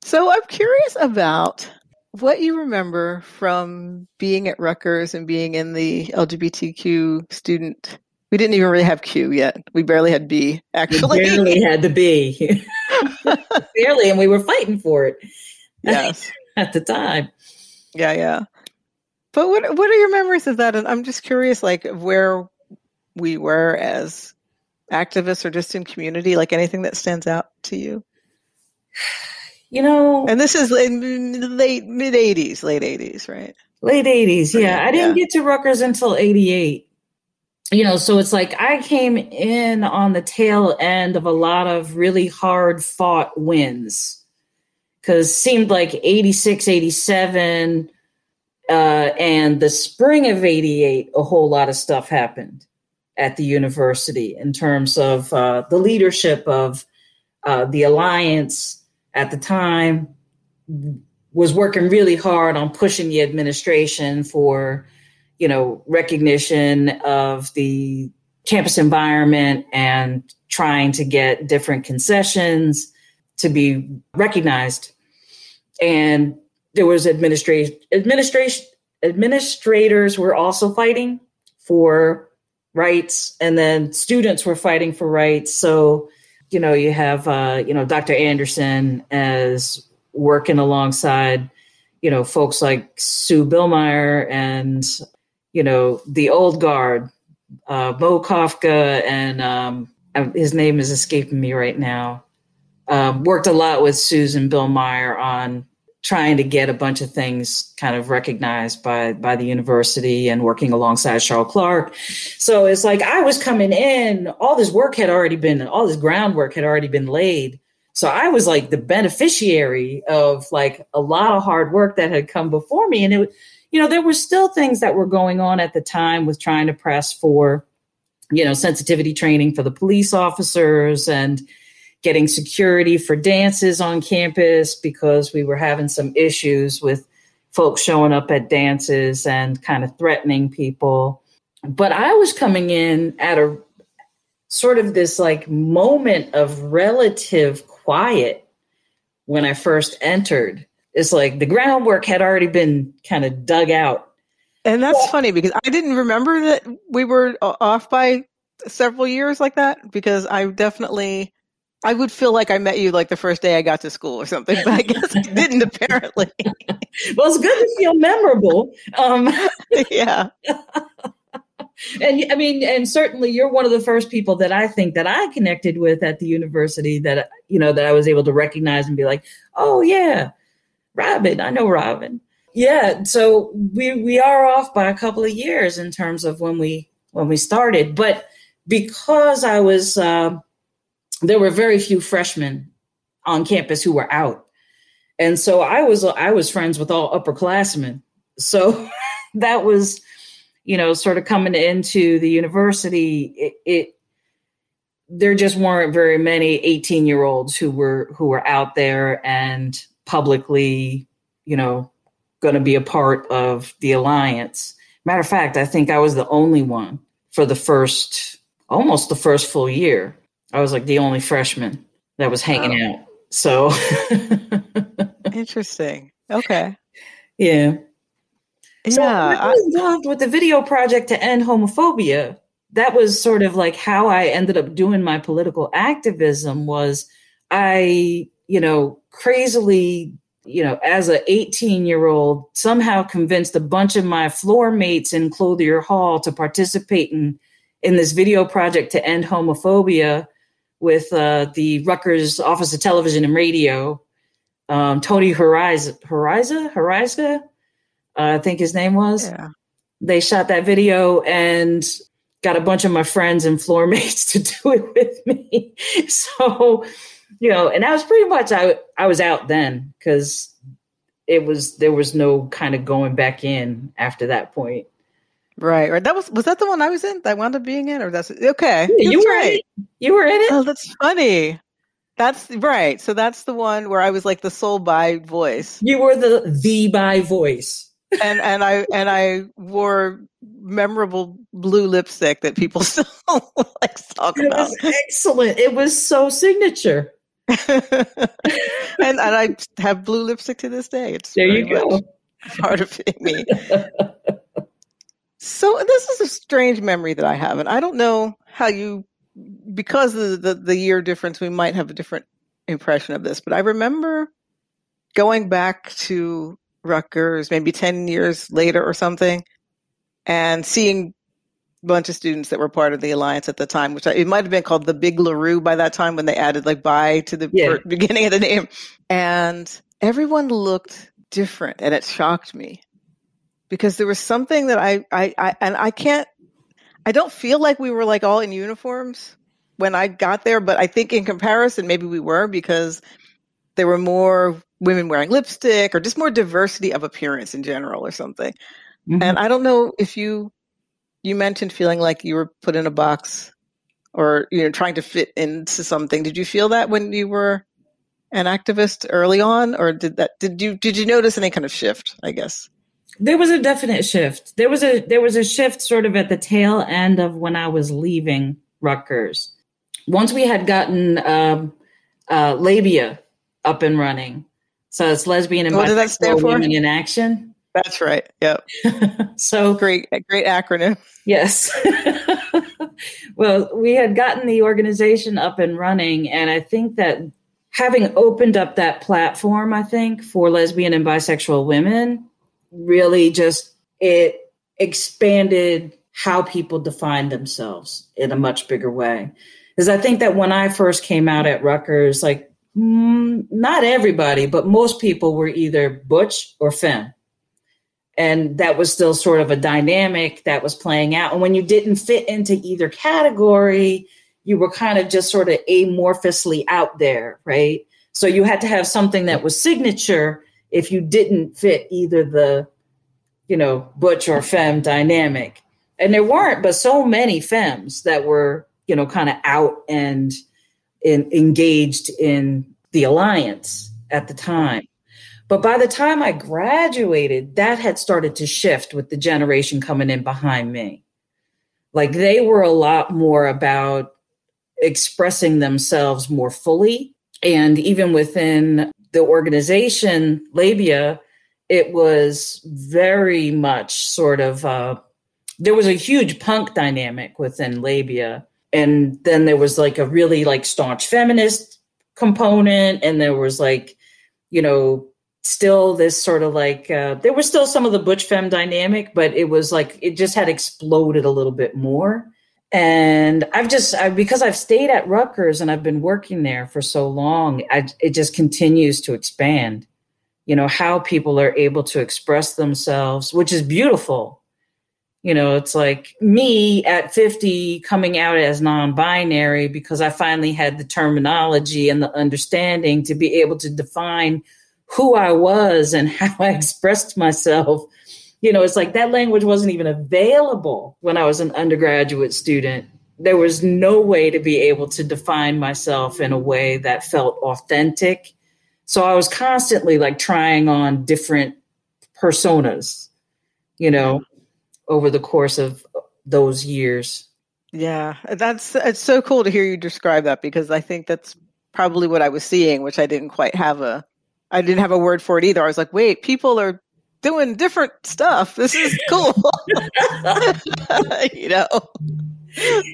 So I'm curious about what you remember from being at Rutgers and being in the L G B T Q student. We didn't even really have Q yet. We barely had B, actually. We barely had the B. Barely, and we were fighting for it. Yes. At the time. Yeah, yeah. But what what are your memories of that? And I'm just curious, like, where we were as activists or just in community, like anything that stands out to you? You know, and this is in late mid eighties, late eighties, right? Late eighties. Yeah. I didn't yeah. get to Rutgers until eighty-eight, you know, so it's like I came in on the tail end of a lot of really hard fought wins, because seemed like eighty-six, eighty-seven uh, and the spring of eighty-eight, a whole lot of stuff happened at the university in terms of uh, the leadership of uh, the Alliance at the time was working really hard on pushing the administration for, you know, recognition of the campus environment and trying to get different concessions to be recognized. And there was administration, administration, administrators were also fighting for rights, and then students were fighting for rights. So you know, you have, uh, you know, Doctor Anderson as working alongside, you know, folks like Sue Billmeyer and, you know, the old guard, uh, Bo Kafka, and um, his name is escaping me right now, um, worked a lot with Susan Billmeyer on trying to get a bunch of things kind of recognized by, by the university and working alongside Charles Clark. So it's like I was coming in, all this work had already been, all this groundwork had already been laid. So I was like the beneficiary of like a lot of hard work that had come before me. And it, you know, there were still things that were going on at the time with trying to press for, you know, sensitivity training for the police officers and getting security for dances on campus, because we were having some issues with folks showing up at dances and kind of threatening people. But I was coming in at a sort of this like moment of relative quiet when I first entered. It's like the groundwork had already been kind of dug out. And that's yeah. funny, because I didn't remember that we were off by several years like that, because I definitely, I would feel like I met you like the first day I got to school or something, but I guess I didn't apparently. Well, it's good to feel memorable. Um, yeah. And I mean, and certainly you're one of the first people that I think that I connected with at the university that, you know, that I was able to recognize and be like, oh yeah, Robin, I know Robin. Yeah, so we we are off by a couple of years in terms of when we when we started, but because I was uh, there were very few freshmen on campus who were out, and so I was I was friends with all upperclassmen. So that was, you know, sort of coming into the university. It, it there just weren't very many eighteen year olds who were who were out there and publicly, you know, going to be a part of the alliance. Matter of fact, I think I was the only one for the first, almost the first full year. I was like the only freshman that was hanging oh. out. So. Interesting. Okay. Yeah. Yeah. So I was involved with the video project to end homophobia. That was sort of like how I ended up doing my political activism was I, you know, crazily, you know, as an eighteen year old, somehow convinced a bunch of my floor mates in Clothier Hall to participate in, in this video project to end homophobia with uh, the Rutgers Office of Television and Radio. Um, Tony Horiza, Horiza, Horiza, uh, I think his name was. Yeah. They shot that video and got a bunch of my friends and floor mates to do it with me. So, you know, and that was pretty much, I I was out then, because it was, there was no kind of going back in after that point. Right. Right. That was, was that the one I was in that I wound up being in, or that's okay. Yeah, you that's were right. in it. You were in it. Oh, that's funny. That's right. So that's the one where I was like the sole bi voice. You were the, the bi voice. And, and I, and I wore memorable blue lipstick that people still like to talk it about. It was excellent. It was so signature. and and I have blue lipstick to this day. It's there you go. Part of me. So this is a strange memory that I have, and I don't know how you, because of the, the year difference, we might have a different impression of this. But I remember going back to Rutgers maybe ten years later or something, and seeing a bunch of students that were part of the alliance at the time, which I, it might have been called the Big LaRue by that time when they added like bi to the yeah. beginning of the name. And everyone looked different, and it shocked me because there was something that I, I, I, and I can't, I don't feel like we were like all in uniforms when I got there, but I think in comparison, maybe we were, because there were more women wearing lipstick or just more diversity of appearance in general or something. Mm-hmm. And I don't know if you, you mentioned feeling like you were put in a box or, you know, trying to fit into something. Did you feel that when you were an activist early on, or did that, did you, did you notice any kind of shift, I guess? There was a definite shift. There was a, there was a shift sort of at the tail end of when I was leaving Rutgers. Once we had gotten um, uh, Labia up and running. So it's Lesbian and Bisexual Women in Action. That's right. Yep. So great, great acronym. Yes. Well, we had gotten the organization up and running, and I think that having opened up that platform, I think for lesbian and bisexual women, really just it expanded how people define themselves in a much bigger way. Because I think that when I first came out at Rutgers, like mm, not everybody, but most people were either butch or femme. And that was still sort of a dynamic that was playing out. And when you didn't fit into either category, you were kind of just sort of amorphously out there, right? So you had to have something that was signature if you didn't fit either the, you know, butch or femme dynamic. And there weren't, but so many femmes that were, you know, kind of out and, and engaged in the alliance at the time. But by the time I graduated, that had started to shift with the generation coming in behind me. Like they were a lot more about expressing themselves more fully. And even within the organization, Labia, it was very much sort of, uh, there was a huge punk dynamic within Labia. And then there was like a really like staunch feminist component. And there was like, you know, still this sort of like, uh, there was still some of the butch femme dynamic, but it was like, it just had exploded a little bit more. And I've just, I, because I've stayed at Rutgers and I've been working there for so long, I, it just continues to expand, you know, how people are able to express themselves, which is beautiful. You know, it's like me at fifty coming out as non-binary because I finally had the terminology and the understanding to be able to define who I was and how I expressed myself. You know, it's like that language wasn't even available when I was an undergraduate student. There was no way to be able to define myself in a way that felt authentic. So I was constantly like trying on different personas, you know, over the course of those years. Yeah, that's it's so cool to hear you describe that, because I think that's probably what I was seeing, which I didn't quite have a I didn't have a word for it either. I was like, wait, people are doing different stuff. This is cool. You know?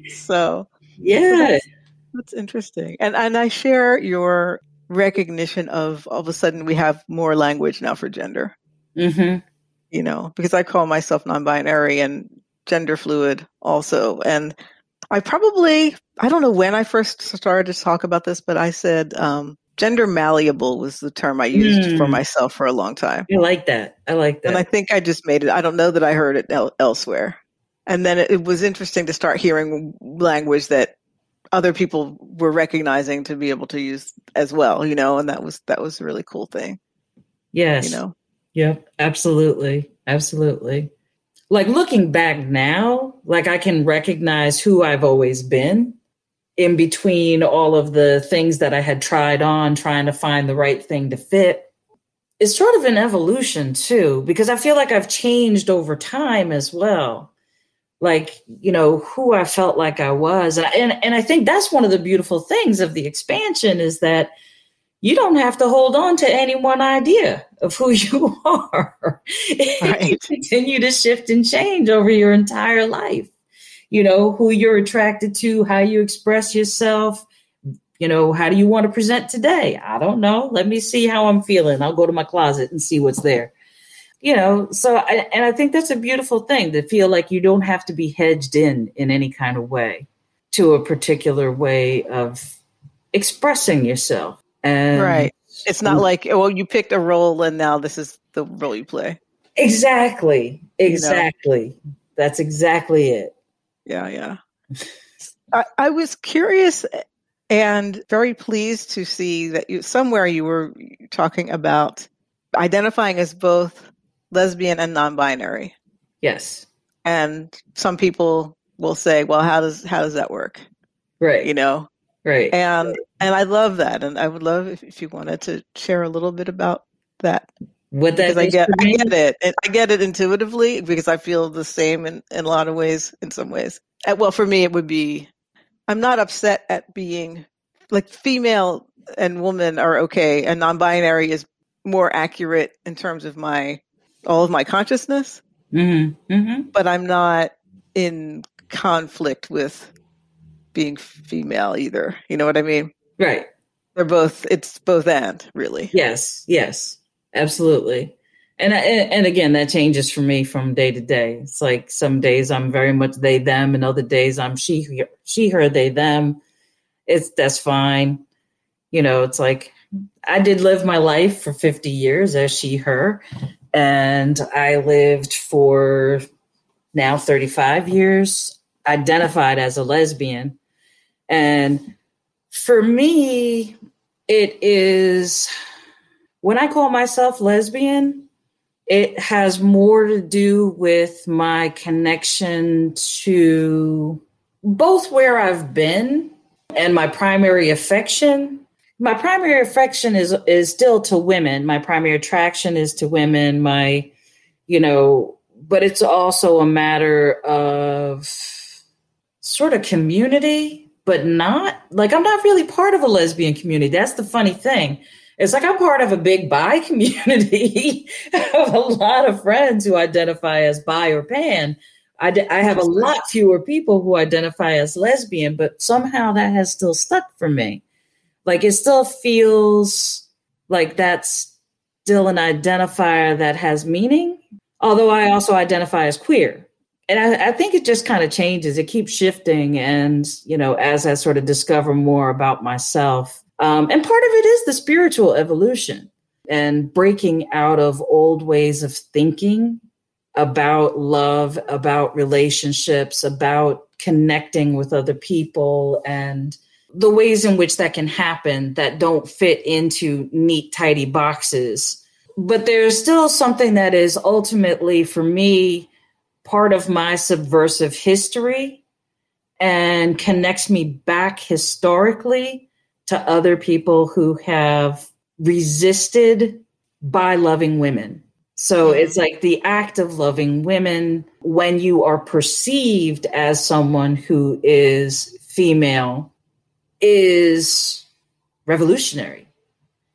So, yeah, so that's, that's interesting. And and I share your recognition of all of a sudden we have more language now for gender, mm-hmm. you know, because I call myself non-binary and gender fluid also. And I probably, I don't know when I first started to talk about this, but I said, um, gender malleable was the term I used mm. for myself for a long time. I like that. I like that. And I think I just made it. I don't know that I heard it el- elsewhere. And then it, it was interesting to start hearing language that other people were recognizing to be able to use as well, you know, and that was, that was a really cool thing. Yes. You know? Yep. Absolutely. Absolutely. Like looking back now, like I can recognize who I've always been. In between all of the things that I had tried on, trying to find the right thing to fit. It's sort of an evolution too, because I feel like I've changed over time as well. Like, you know, who I felt like I was. And, and, and I think that's one of the beautiful things of the expansion is that you don't have to hold on to any one idea of who you are. Right. You continue to shift and change over your entire life. You know, who you're attracted to, how you express yourself, you know, how do you want to present today? I don't know. Let me see how I'm feeling. I'll go to my closet and see what's there. You know, so I, and I think that's a beautiful thing to feel like you don't have to be hedged in in any kind of way to a particular way of expressing yourself. And right. It's not like, oh, well, you picked a role and now this is the role you play. Exactly. Exactly. You know? That's exactly it. Yeah, yeah. I, I was curious and very pleased to see that you, somewhere you were talking about identifying as both lesbian and non-binary. Yes. And some people will say, well, how does how does that work? Right. You know? Right. And right. and I love that. And I would love if, if you wanted to share a little bit about that. What that I get, I get it. And I get it intuitively because I feel the same in, in a lot of ways, in some ways. And, well, for me, it would be, I'm not upset at being, like female and woman are okay. And non-binary is more accurate in terms of my, all of my consciousness. Mm-hmm. Mm-hmm. But I'm not in conflict with being female either. You know what I mean? Right. They're both, it's both and really. Yes, yes. Absolutely. And, I, and again, that changes for me from day to day. It's like some days I'm very much they, them, and other days I'm she, she, her, they, them. It's that's fine. you know, it's like I did live my life for fifty years as she, her, and I lived for now thirty-five years, identified as a lesbian. And for me, it is, when I call myself lesbian, it has more to do with my connection to both where I've been and my primary affection. My primary affection is is still to women. My primary attraction is to women. My, you know, but it's also a matter of sort of community, but not like I'm not really part of a lesbian community. That's the funny thing. It's like I'm part of a big bi community. I have a lot of friends who identify as bi or pan. I, d- I have a lot fewer people who identify as lesbian, but somehow that has still stuck for me. Like, it still feels like that's still an identifier that has meaning, although I also identify as queer. And I, I think it just kind of changes. It keeps shifting. And, you know, as I sort of discover more about myself, um, and part of it is the spiritual evolution and breaking out of old ways of thinking about love, about relationships, about connecting with other people, and the ways in which that can happen that don't fit into neat, tidy boxes. But there's still something that is ultimately, for me, part of my subversive history and connects me back historically to other people who have resisted by loving women. So it's like the act of loving women, when you are perceived as someone who is female, is revolutionary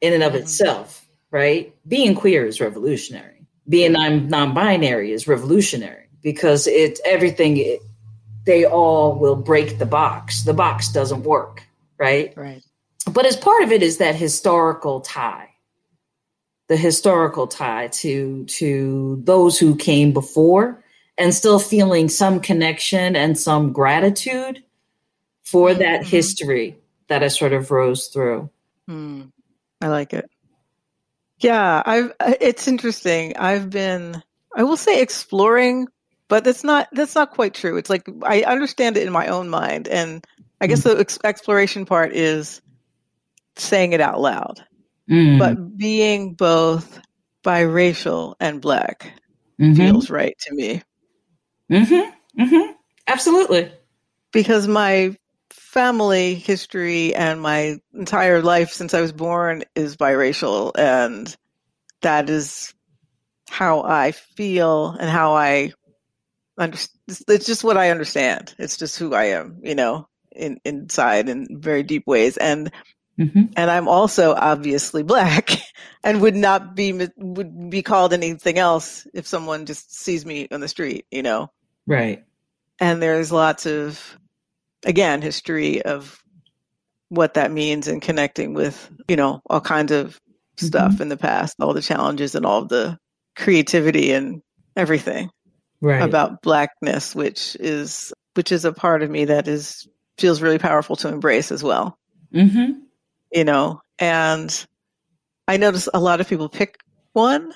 in and of itself, right? Being queer is revolutionary. Being non-binary is revolutionary because it's everything. It, they all will break the box. The box doesn't work, right? Right. But as part of it is that historical tie, the historical tie to to those who came before and still feeling some connection and some gratitude for that history that I sort of rose through. Mm, I like it. Yeah, I've, it's interesting. I've been, I will say exploring, but that's not, that's not quite true. It's like, I understand it in my own mind. And I guess the ex- exploration part is saying it out loud, mm. but being both biracial and Black mm-hmm. feels right to me. Mm-hmm. Mm-hmm. Absolutely. Because my family history and my entire life since I was born is biracial, and that is how I feel and how I understand. It's just what I understand. It's just who I am, you know, in, inside in very deep ways. And mm-hmm. and I'm also obviously Black, and would not be would be called anything else if someone just sees me on the street, you know. Right. And there's lots of, again, history of what that means and connecting with, you know, all kinds of stuff mm-hmm. in the past, all the challenges and all the creativity and everything right. about Blackness, which is which is a part of me that is feels really powerful to embrace as well. Mm-hmm. You know, and I notice a lot of people pick one.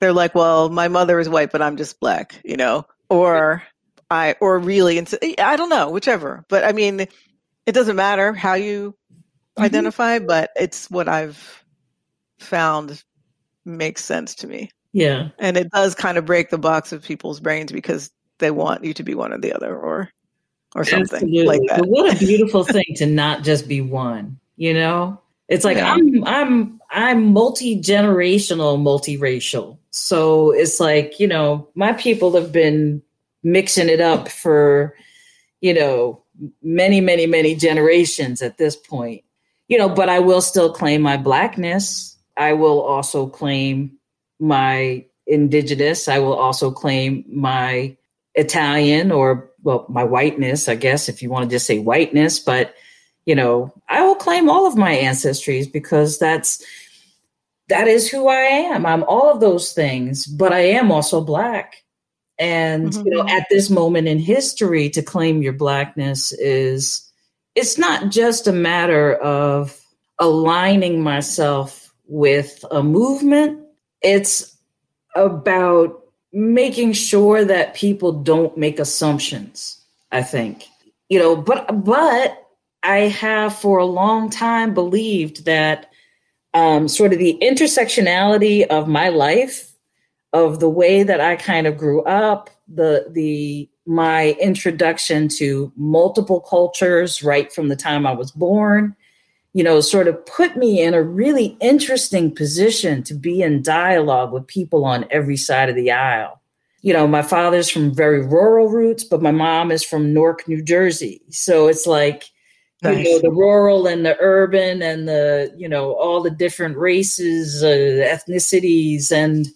They're like, well, my mother is white, but I'm just Black, you know, or... I, or really, I don't know, whichever. But I mean, it doesn't matter how you mm-hmm. identify, but it's what I've found makes sense to me. Yeah. And it does kind of break the box of people's brains because they want you to be one or the other or or something Absolutely. Like that. But what a beautiful thing to not just be one, you know? It's like, yeah. I'm, I'm, I'm multi-generational, multiracial. So it's like, you know, my people have been mixing it up for, you know, many, many, many generations at this point, you know, but I will still claim my Blackness. I will also claim my Indigenous. I will also claim my Italian or, well, my whiteness, I guess, if you want to just say whiteness, but, you know, I will claim all of my ancestries because that's, that is who I am. I'm all of those things, but I am also Black. And, mm-hmm. you know, at this moment in history, to claim your Blackness is, it's not just a matter of, aligning myself with a movement. It's about making sure that people don't make assumptions, I think. You know, but but I have for a long time believed that um, sort of the intersectionality of my life, of the way that I kind of grew up, the the my introduction to multiple cultures right from the time I was born, you know, sort of put me in a really interesting position to be in dialogue with people on every side of the aisle. You know, my father's from very rural roots, but my mom is from Newark, New Jersey. So it's like, nice. You know, the rural and the urban and the, you know, all the different races, uh, ethnicities, and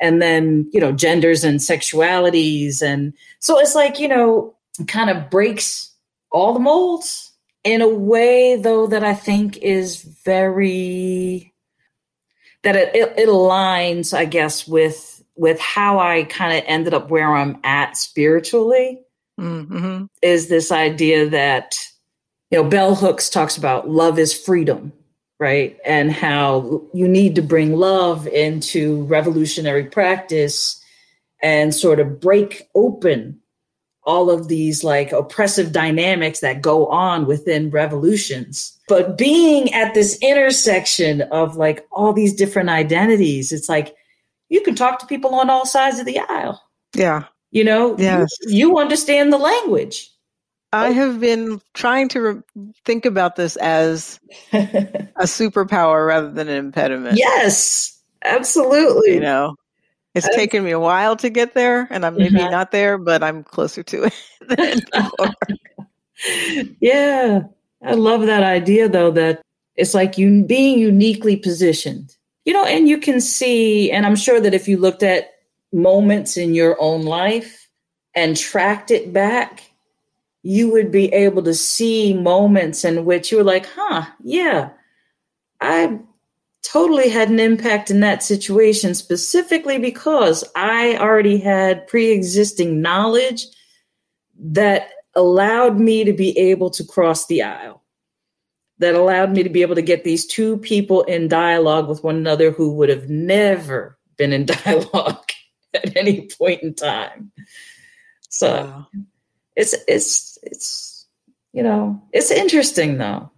and then, you know, genders and sexualities. And so it's like, you know, kind of breaks all the molds in a way, though, that I think is very, that it, it, it aligns, I guess, with, with how I kind of ended up where I'm at spiritually, mm-hmm. is this idea that, you know, Bell Hooks talks about love is freedom. Right. And how you need to bring love into revolutionary practice and sort of break open all of these like oppressive dynamics that go on within revolutions. But being at this intersection of like all these different identities, it's like you can talk to people on all sides of the aisle. Yeah. You know, yes. you, you understand the language. I have been trying to re- think about this as a superpower rather than an impediment. Yes, absolutely. You know, it's I've, taken me a while to get there, and I'm maybe uh-huh. not there, but I'm closer to it than before. Yeah. I love that idea, though, that it's like you being uniquely positioned, you know, and you can see, and I'm sure that if you looked at moments in your own life and tracked it back, you would be able to see moments in which you were like, huh, yeah, I totally had an impact in that situation specifically because I already had pre-existing knowledge that allowed me to be able to cross the aisle, that allowed me to be able to get these two people in dialogue with one another who would have never been in dialogue at any point in time. So... Wow. It's, it's, it's, you know, it's interesting though.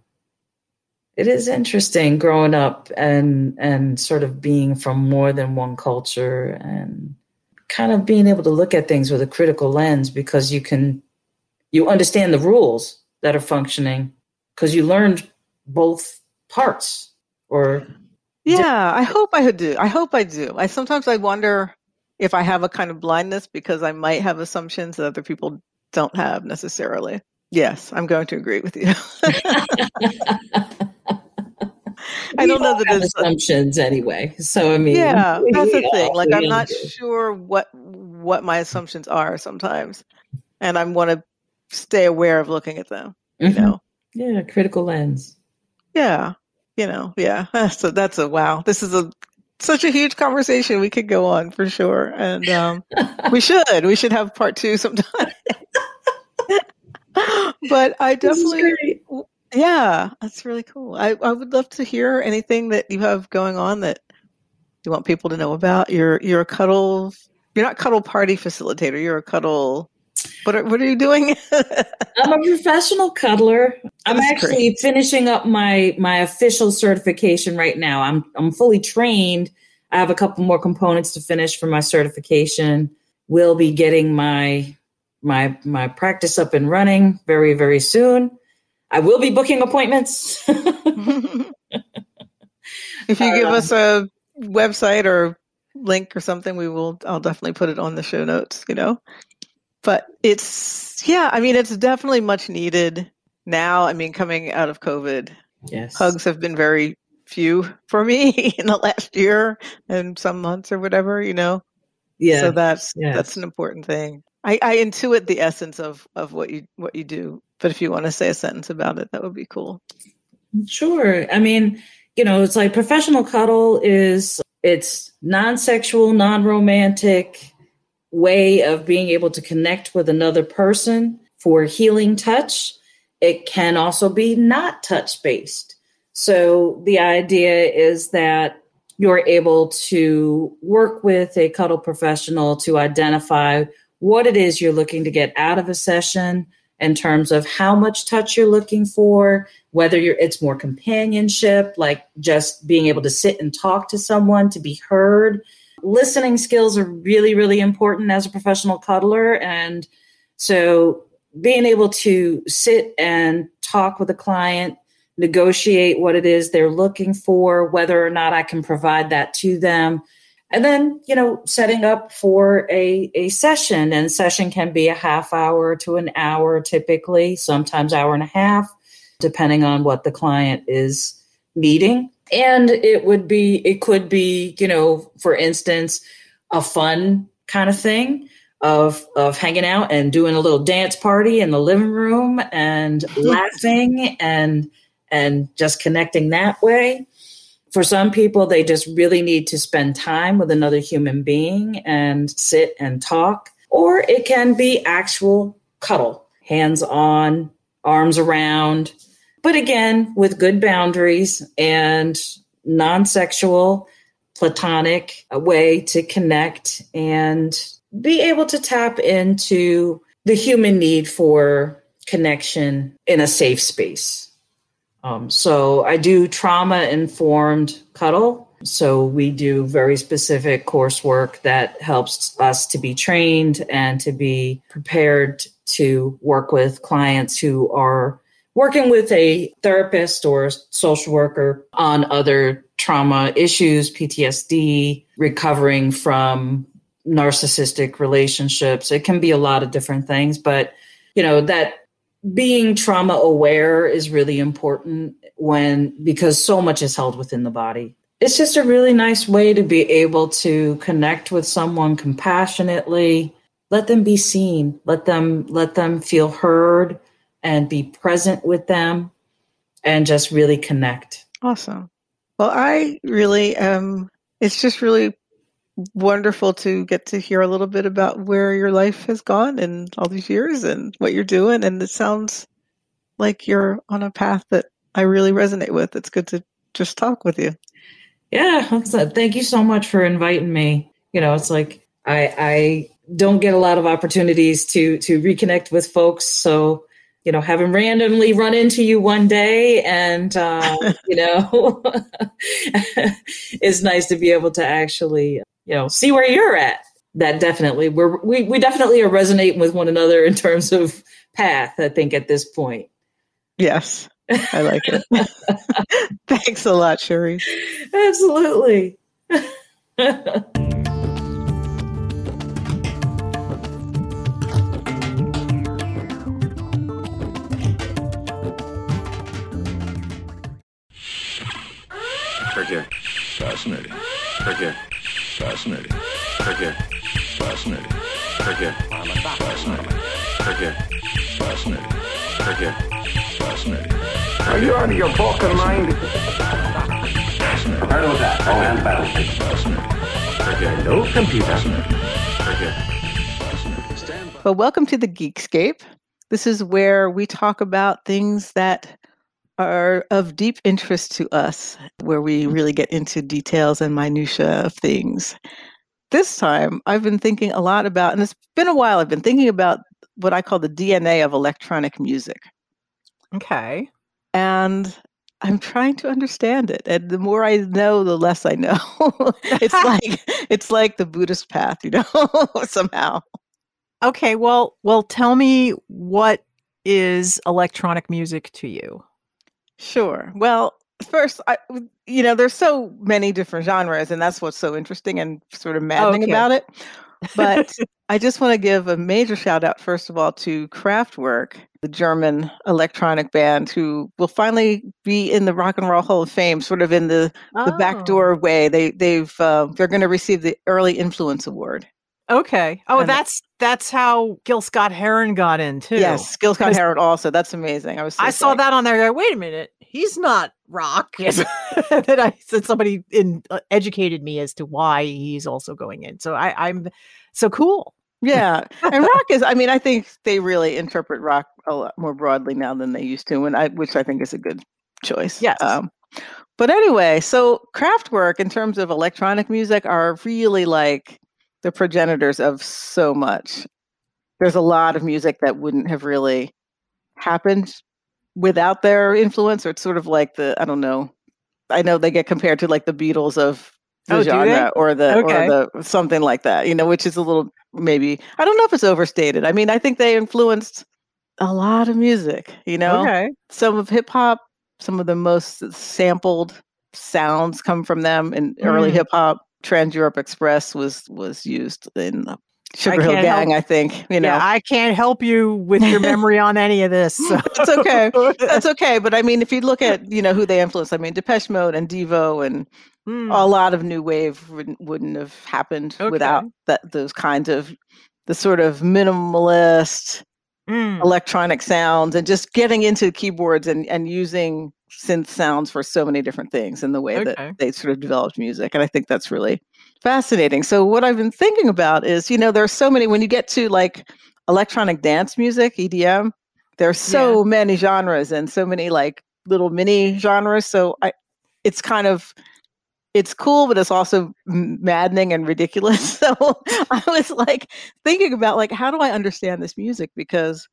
It is interesting growing up and, and sort of being from more than one culture and kind of being able to look at things with a critical lens because you can, you understand the rules that are functioning because you learned both parts or. Yeah, I hope I do. I hope I do. I sometimes I wonder if I have a kind of blindness because I might have assumptions that other people don't have necessarily. Yes, I'm going to agree with you. I don't know that there's assumptions a, anyway. So I mean, yeah, that's the thing. Like I'm not sure what what my assumptions are sometimes, and I want to stay aware of looking at them. Mm-hmm. You know, yeah, critical lens. Yeah, you know, yeah. So that's a wow. This is a such a huge conversation. We could go on for sure, and um, we should. We should have part two sometime. But I definitely, yeah, that's really cool. I, I would love to hear anything that you have going on that you want people to know about. You're you're a cuddle, you're not cuddle party facilitator. You're a cuddle. What are, what are you doing? I'm a professional cuddler. I'm that's actually great. Finishing up my my official certification right now. I'm I'm fully trained. I have a couple more components to finish for my certification. We'll be getting my. My my practice up and running very, very soon. I will be booking appointments. If you give um, us a website or link or something, we will. I'll definitely put it on the show notes. You know, but it's yeah. I mean, it's definitely much needed now. I mean, coming out of COVID, yes, hugs have been very few for me in the last year and some months or whatever. You know, yeah. So that's yes. that's an important thing. I, I intuit the essence of, of what you what you do, but if you want to say a sentence about it, that would be cool. Sure. I mean, you know, it's like professional cuddle is it's non-sexual, non-romantic way of being able to connect with another person for healing touch. It can also be not touch based. So the idea is that you're able to work with a cuddle professional to identify what it is you're looking to get out of a session in terms of how much touch you're looking for, whether you're, it's more companionship, like just being able to sit and talk to someone, to be heard. Listening skills are really, really important as a professional cuddler. And so being able to sit and talk with a client, negotiate what it is they're looking for, whether or not I can provide that to them. And then, you know, setting up for a, a session, and session can be a half hour to an hour, typically, sometimes hour and a half, depending on what the client is needing. And it would be, it could be, you know, for instance, a fun kind of thing of, of hanging out and doing a little dance party in the living room and laughing and and just connecting that way. For some people, they just really need to spend time with another human being and sit and talk. Or it can be actual cuddle, hands on, arms around. But again, with good boundaries and non-sexual, platonic, a way to connect and be able to tap into the human need for connection in a safe space. Um, so I do trauma-informed cuddle. So we do very specific coursework that helps us to be trained and to be prepared to work with clients who are working with a therapist or social worker on other trauma issues, P T S D, recovering from narcissistic relationships. It can be a lot of different things, but you know, that being trauma aware is really important when, because so much is held within the body. It's just a really nice way to be able to connect with someone compassionately, let them be seen, let them, let them feel heard and be present with them and just really connect. Awesome. Well, I really, um, it's just really wonderful to get to hear a little bit about where your life has gone in all these years and what you're doing. And it sounds like you're on a path that I really resonate with. It's good to just talk with you. Yeah. Thank you so much for inviting me. You know, it's like I, I don't get a lot of opportunities to to reconnect with folks. So, you know, having randomly run into you one day and, uh, you know, it's nice to be able to actually, you know, see where you're at. That definitely, we're, we we definitely are resonating with one another in terms of path, I think, at this point. Yes, I like it. Thanks a lot, Sharice. Absolutely. Right here. Fascinating. Right here. Fascinating. Right here. Fascinating. Right here. Fascinating. Right here. Fascinating. Right here. Fascinating. Are you out of your fucking mind? Fascinating. Prepare to attack. All hands battle. Fascinating. No computer. Fascinating. Well, welcome to the Geekscape. This is where we talk about things that are of deep interest to us, where we really get into details and minutiae of things. This time, I've been thinking a lot about, and it's been a while, I've been thinking about what I call the D N A of electronic music. Okay. And I'm trying to understand it. And the more I know, the less I know. It's like it's like the Buddhist path, you know, somehow. Okay, well, well, tell me, what is electronic music to you? Sure. Well, first, I, you know, there's so many different genres, and that's what's so interesting and sort of maddening okay. about it. But I just want to give a major shout out, first of all, to Kraftwerk, the German electronic band, who will finally be in the Rock and Roll Hall of Fame, sort of in the, oh. the backdoor way. They they've uh, they're going to receive the Early Influence Award. Okay. Oh, and that's that's how Gil Scott-Heron got in too. Yes, Gil Scott-Heron also. That's amazing. I was. So I saw that on there. Wait a minute, he's not rock. Yes. That I said somebody in, uh, educated me as to why he's also going in. So I, I'm so cool. Yeah, and rock is. I mean, I think they really interpret rock a lot more broadly now than they used to, and I, which I think is a good choice. Yes. Um, But anyway, so Kraftwerk, in terms of electronic music, are really like the progenitors of so much. There's a lot of music that wouldn't have really happened without their influence, or it's sort of like the, I don't know, I know they get compared to like the Beatles of the oh, genre or the, okay. or the something like that, you know, which is a little, maybe, I don't know if it's overstated. I mean, I think they influenced a lot of music, you know, okay. some of hip hop, some of the most sampled sounds come from them in mm. early hip hop. Trans Europe Express was, was used in the Sugar Hill Gang, help. I think, you know. Yeah, I can't help you with your memory on any of this. So. That's okay. That's okay. But I mean, if you look at, you know, who they influenced, I mean, Depeche Mode and Devo and mm. a lot of New Wave wouldn't, wouldn't have happened okay. without that those kinds of, the sort of minimalist mm. electronic sounds and just getting into keyboards and, and using synth sounds for so many different things in the way okay. that they sort of developed music. And I think that's really fascinating. So what I've been thinking about is, you know, there are so many, when you get to like electronic dance music, E D M, there are so yeah. many genres and so many like little mini genres. So I, it's kind of, it's cool, but it's also maddening and ridiculous. So I was like thinking about like, how do I understand this music? Because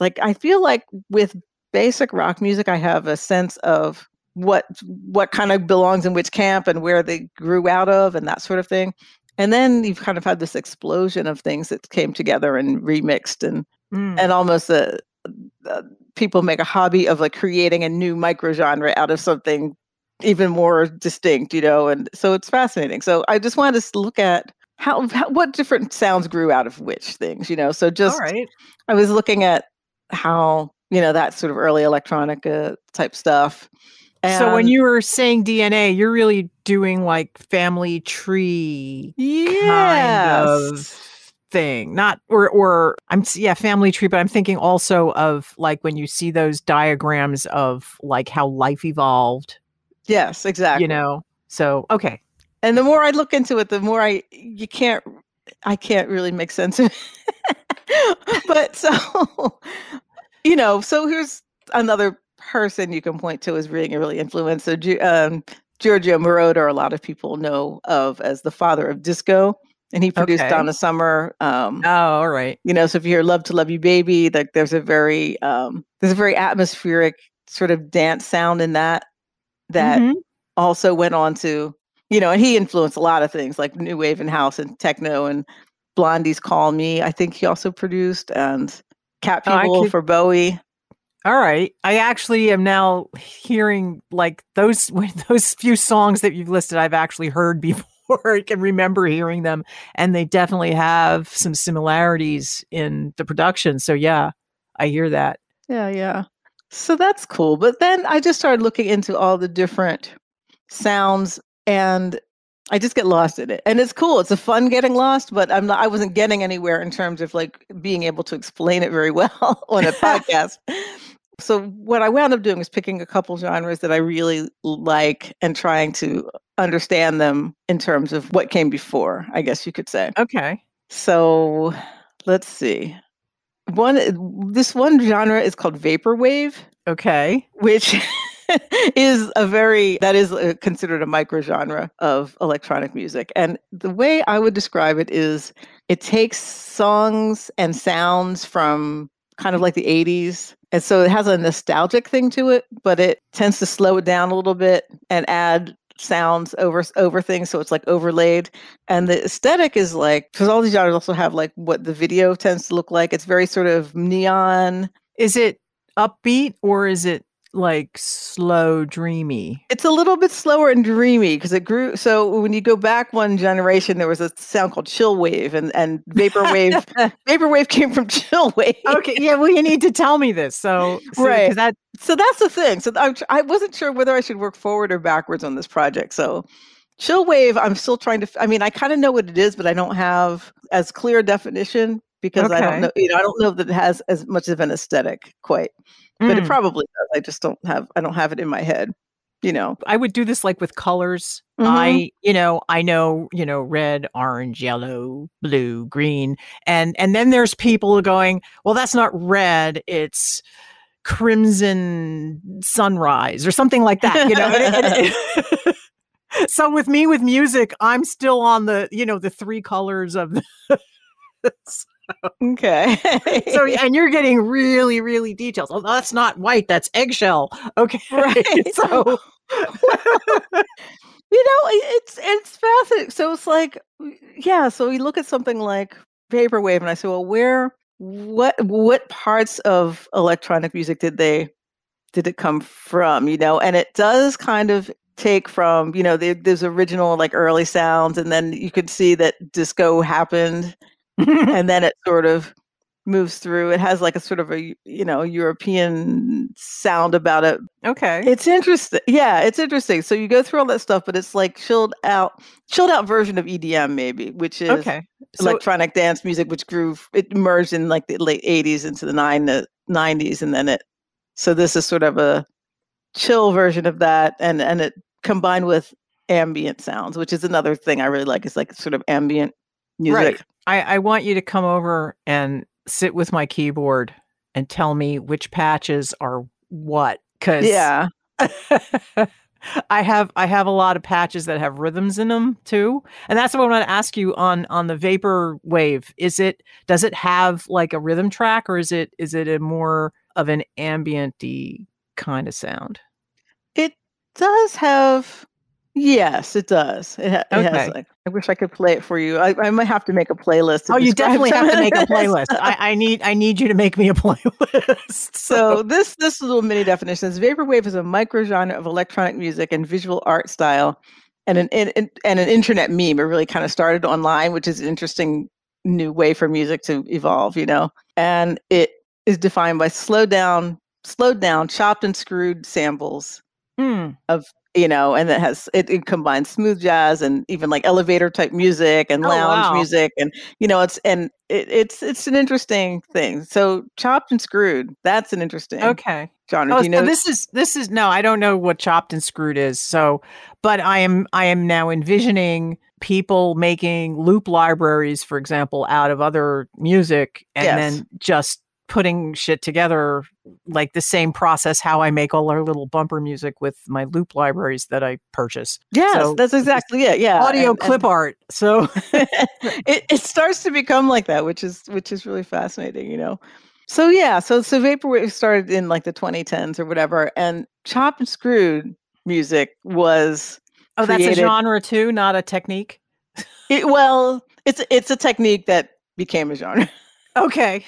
like, I feel like with basic rock music, I have a sense of what what kind of belongs in which camp and where they grew out of and that sort of thing. And then you've kind of had this explosion of things that came together and remixed and mm. and almost a, a, people make a hobby of like creating a new microgenre out of something even more distinct, you know. And so it's fascinating. So I just wanted to look at how, how what different sounds grew out of which things, you know. So just All right. I was looking at how, you know, that sort of early electronic uh, type stuff. And so when you were saying D N A, you're really doing like family tree yes. kind of thing, not or or I'm yeah family tree, but I'm thinking also of like when you see those diagrams of like how life evolved. Yes, exactly. You know, so okay. And the more I look into it, the more I you can't I can't really make sense of it. But so you know, so here's another person you can point to as being really influential. Um, Giorgio Moroder, a lot of people know of as the father of disco, and he produced okay. Donna Summer. Um, oh, all right. You know, so if you hear "Love to Love You, Baby," like there's a very um, there's a very atmospheric sort of dance sound in that that mm-hmm. also went on to, you know, and he influenced a lot of things like new wave and house and techno and Blondie's "Call Me." I think he also produced and Cat People oh, could... for Bowie. All right. I actually am now hearing like those those few songs that you've listed, I've actually heard before. I can remember hearing them. And they definitely have some similarities in the production. So yeah, I hear that. Yeah, yeah. So that's cool. But then I just started looking into all the different sounds and I just get lost in it. And it's cool. It's a fun getting lost, but I'm not, I wasn't getting anywhere in terms of like being able to explain it very well on a podcast. So what I wound up doing was picking a couple genres that I really like and trying to understand them in terms of what came before, I guess you could say. Okay. So let's see. One, this one genre is called vaporwave. Okay. Which is a very, that is a, considered a microgenre of electronic music. And the way I would describe it is it takes songs and sounds from kind of like the eighties. And so it has a nostalgic thing to it, but it tends to slow it down a little bit and add sounds over over things. So it's like overlaid. And the aesthetic is like, because all these genres also have like what the video tends to look like. It's very sort of neon. Is it upbeat or is it like slow, dreamy? It's a little bit slower and dreamy because it grew. So when you go back one generation, there was a sound called chill wave, and and vaporwave. Vaporwave came from chill wave. Okay, yeah. Well, you need to tell me this. So, so right. That so that's the thing. So I I wasn't sure whether I should work forward or backwards on this project. So chill wave, I'm still trying to. I mean, I kind of know what it is, but I don't have as clear a definition because okay. I don't know. You know, I don't know that it has as much of an aesthetic quite. But it probably does. I just don't have, I don't have it in my head, you know. I would do this like with colors. Mm-hmm. I, you know, I know, you know, red, orange, yellow, blue, green. And, and then there's people going, well, that's not red. It's, crimson sunrise or something like that, you know. it, it, it, So with me, with music, I'm still on the, you know, the three colors of the, so. Okay. So, and you're getting really, really detailed. Oh, that's not white. That's eggshell. Okay. Right. So, you know, it's, it's fascinating. So it's like, yeah. So we look at something like Vaporwave and I say, well, where, what, what parts of electronic music did they, did it come from? You know, and it does kind of take from, you know, the, there's original like early sounds, and then you could see that disco happened and then it sort of moves through. It has like a sort of a, you know, European sound about it. Okay. It's interesting. Yeah, it's interesting. So you go through all that stuff, but it's like chilled out, chilled out version of E D M maybe, which is okay. So, electronic dance music, which grew, it merged in like the late eighties into the nineties. And then it, so this is sort of a chill version of that. And, and it combined with ambient sounds, which is another thing I really like. It's like sort of ambient music. Right. I, I want you to come over and sit with my keyboard and tell me which patches are what. Cause yeah. I have, I have a lot of patches that have rhythms in them too. And that's what I want to ask you on, on the Vapor Wave. Is it, does it have like a rhythm track, or is it, is it a more of an ambient-y kind of sound? It does have, yes, it does. It, ha- okay. It has, like, I wish I could play it for you. I, I might have to make a playlist. Oh, you definitely have to make a playlist. I, I need I need you to make me a playlist. So. so this this little mini definition is: Vaporwave is a microgenre of electronic music and visual art style, and an and, and an internet meme. It really kind of started online, which is an interesting new way for music to evolve, you know. And it is defined by slow down, slowed down, chopped and screwed samples mm. of. You know, and it has, it, it combines smooth jazz and even like elevator type music and lounge oh, wow. music. And, you know, it's, and it, it's, it's an interesting thing. So chopped and screwed, that's an interesting okay. genre. Oh, do you know? So this is, this is, no, I don't know what chopped and screwed is. So, but I am, I am now envisioning people making loop libraries, for example, out of other music and yes. then just putting shit together, like the same process how I make all our little bumper music with my loop libraries that I purchase. Yes, so that's exactly it. Yeah, audio and, clip and, art. So it, it starts to become like that, which is which is really fascinating, you know. So yeah, so so Vaporwave started in like the twenty tens or whatever, and chopped and screwed music was oh, created. That's a genre too, not a technique. It, well, it's it's a technique that became a genre. Okay.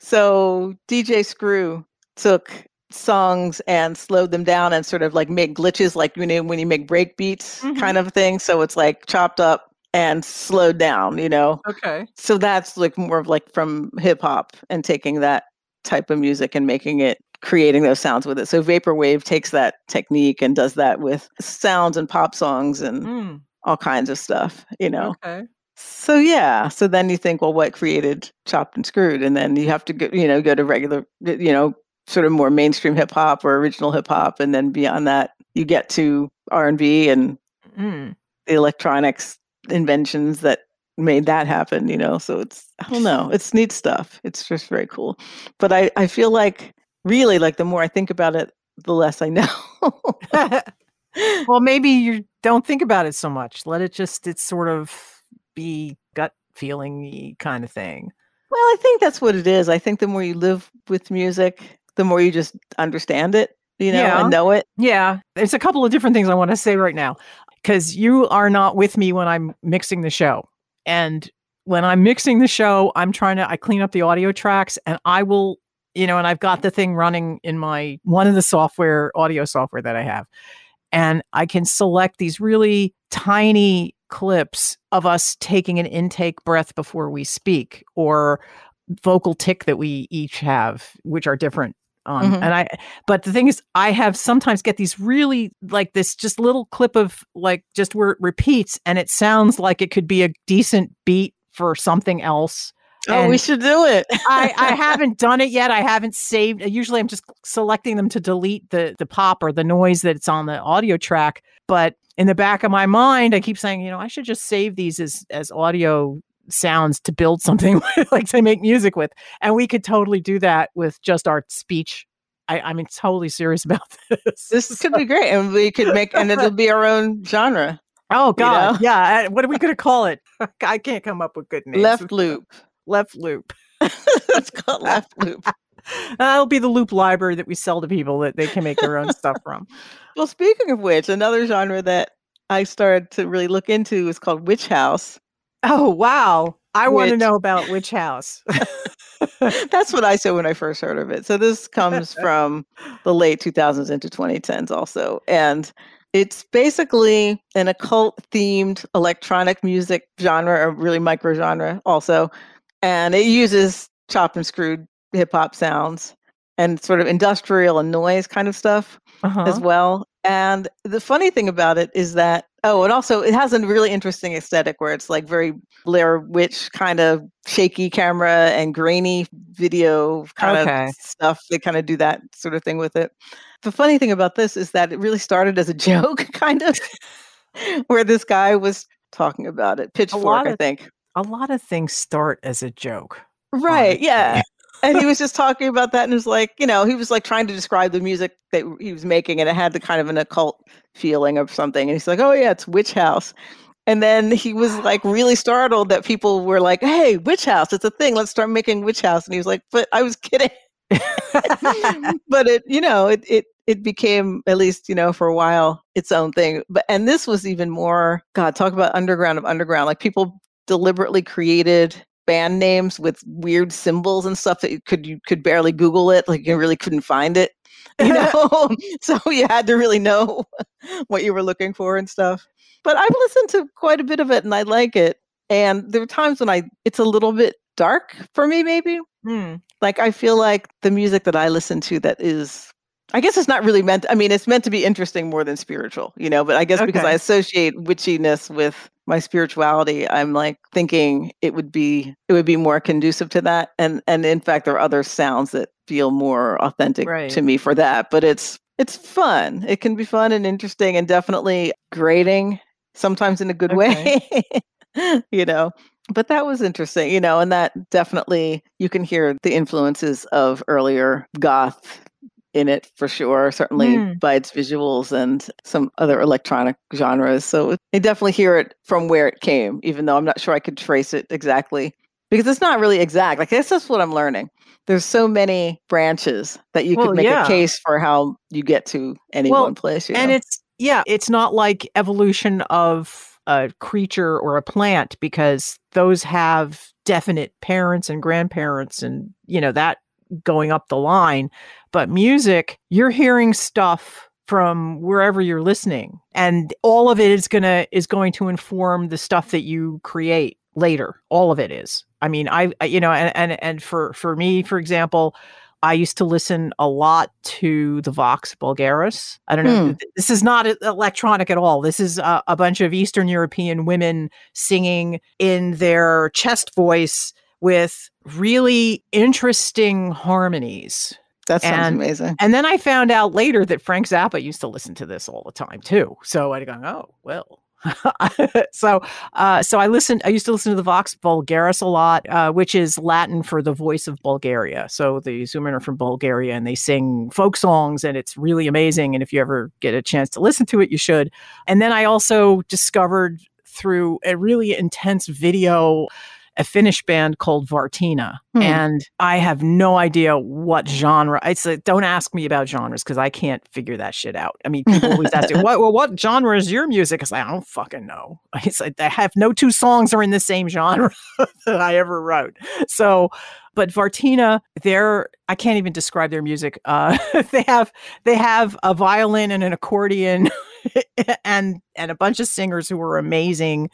So D J Screw took songs and slowed them down and sort of like made glitches, like, you know, when you make break beats mm-hmm. kind of thing. So it's like chopped up and slowed down, you know? Okay. So that's like more of like from hip hop and taking that type of music and making it, creating those sounds with it. So Vaporwave takes that technique and does that with sounds and pop songs and mm. all kinds of stuff, you know? Okay. So, yeah. So then you think, well, what created chopped and screwed? And then you have to go, you know, go to regular, you know, sort of more mainstream hip hop or original hip hop. And then beyond that, you get to R and B and mm. the electronics inventions that made that happen, you know? So it's, I don't know, it's neat stuff. It's just very cool. But I, I feel like really like the more I think about it, the less I know. Well, maybe you don't think about it so much. Let it just, it's sort of, be gut feeling-y kind of thing. Well, I think that's what it is. I think the more you live with music, the more you just understand it, you know, yeah. and know it. Yeah. There's a couple of different things I want to say right now, because you are not with me when I'm mixing the show. And when I'm mixing the show, I'm trying to, I clean up the audio tracks and I will, you know, and I've got the thing running in my, one of the software, audio software that I have. And I can select these really tiny clips of us taking an intake breath before we speak, or vocal tick that we each have, which are different. Um, mm-hmm. And I, but the thing is, I have sometimes get these really like this just little clip of like just where it repeats, and it sounds like it could be a decent beat for something else. Oh, and we should do it. I, I haven't done it yet. I haven't saved. Usually I'm just selecting them to delete the the pop or the noise that's on the audio track. But in the back of my mind, I keep saying, you know, I should just save these as as audio sounds to build something with, like to make music with. And we could totally do that with just our speech. I, I'm totally serious about this. This so. could be great. And we could make, and it'll be our own genre. Oh, God. You know? Yeah. What are we going to call it? I can't come up with good names. Left Loop. Left Loop. It's called Left Loop. That'll be the loop library that we sell to people that they can make their own stuff from. Well, speaking of which, another genre that I started to really look into is called Witch House. Oh, wow. I Witch. want to know about Witch House. That's what I said when I first heard of it. So this comes from the late two thousands into twenty tens also. And it's basically an occult-themed electronic music genre, or really micro-genre also. And it uses chopped and screwed hip-hop sounds and sort of industrial and noise kind of stuff uh-huh. as well. And the funny thing about it is that, oh, and also it has a really interesting aesthetic where it's like very Blair Witch kind of shaky camera and grainy video kind okay. of stuff. They kind of do that sort of thing with it. The funny thing about this is that it really started as a joke, kind of, where this guy was talking about it. Pitchfork, I think. A lot of things start as a joke. Right, honestly. Yeah. And he was just talking about that and it was like, you know, he was like trying to describe the music that he was making and it had the kind of an occult feeling of something. And he's like, oh, yeah, it's Witch House. And then he was like really startled that people were like, hey, Witch House, it's a thing. Let's start making Witch House. And he was like, but I was kidding. But it, you know, it, it, it became, at least, you know, for a while, its own thing. But, and this was even more, God, talk about underground of underground, like people deliberately created band names with weird symbols and stuff that you could you could barely Google it, like you really couldn't find it, you know. So you had to really know what you were looking for and stuff. But I've listened to quite a bit of it and I like it. And there are times when I it's a little bit dark for me, maybe. Hmm. Like I feel like the music that I listen to that is, I guess it's not really meant, I mean, it's meant to be interesting more than spiritual, you know, but I guess okay. because I associate witchiness with my spirituality, I'm like thinking it would be it would be more conducive to that. And and in fact, there are other sounds that feel more authentic right. to me for that. But it's it's fun. It can be fun and interesting and definitely grating, sometimes in a good okay. way, you know. But that was interesting, you know, and that definitely you can hear the influences of earlier goth in it for sure, certainly mm. by its visuals and some other electronic genres. So I definitely hear it from where it came, even though I'm not sure I could trace it exactly because it's not really exact. Like that's just what I'm learning. There's so many branches that you well, could make yeah. a case for how you get to any well, one place. You know? And it's, yeah, it's not like evolution of a creature or a plant because those have definite parents and grandparents and, you know, that going up the line. But music, you're hearing stuff from wherever you're listening, and all of it is gonna is going to inform the stuff that you create later. All of it is. I mean, I, I you know, and and and for for me, for example, I used to listen a lot to the Vox Bulgaris. I don't know. Mm. This is not electronic at all. This is a, a bunch of Eastern European women singing in their chest voice with really interesting harmonies. That sounds and, amazing. And then I found out later that Frank Zappa used to listen to this all the time too. So I'd gone, oh, well. so uh, so I listened, I used to listen to the Vox Bulgaris a lot, uh, which is Latin for the voice of Bulgaria. So these women are from Bulgaria and they sing folk songs and it's really amazing. And if you ever get a chance to listen to it, you should. And then I also discovered through a really intense video a Finnish band called Vartina. Hmm. And I have no idea what genre. I said, don't ask me about genres because I can't figure that shit out. I mean, people always ask me, what, well, what genre is your music? I like, I don't fucking know. It's like, I have no two songs are in the same genre that I ever wrote. So, but Vartina, they're, I can't even describe their music. Uh, they have, they have a violin and an accordion and, and a bunch of singers who are amazing.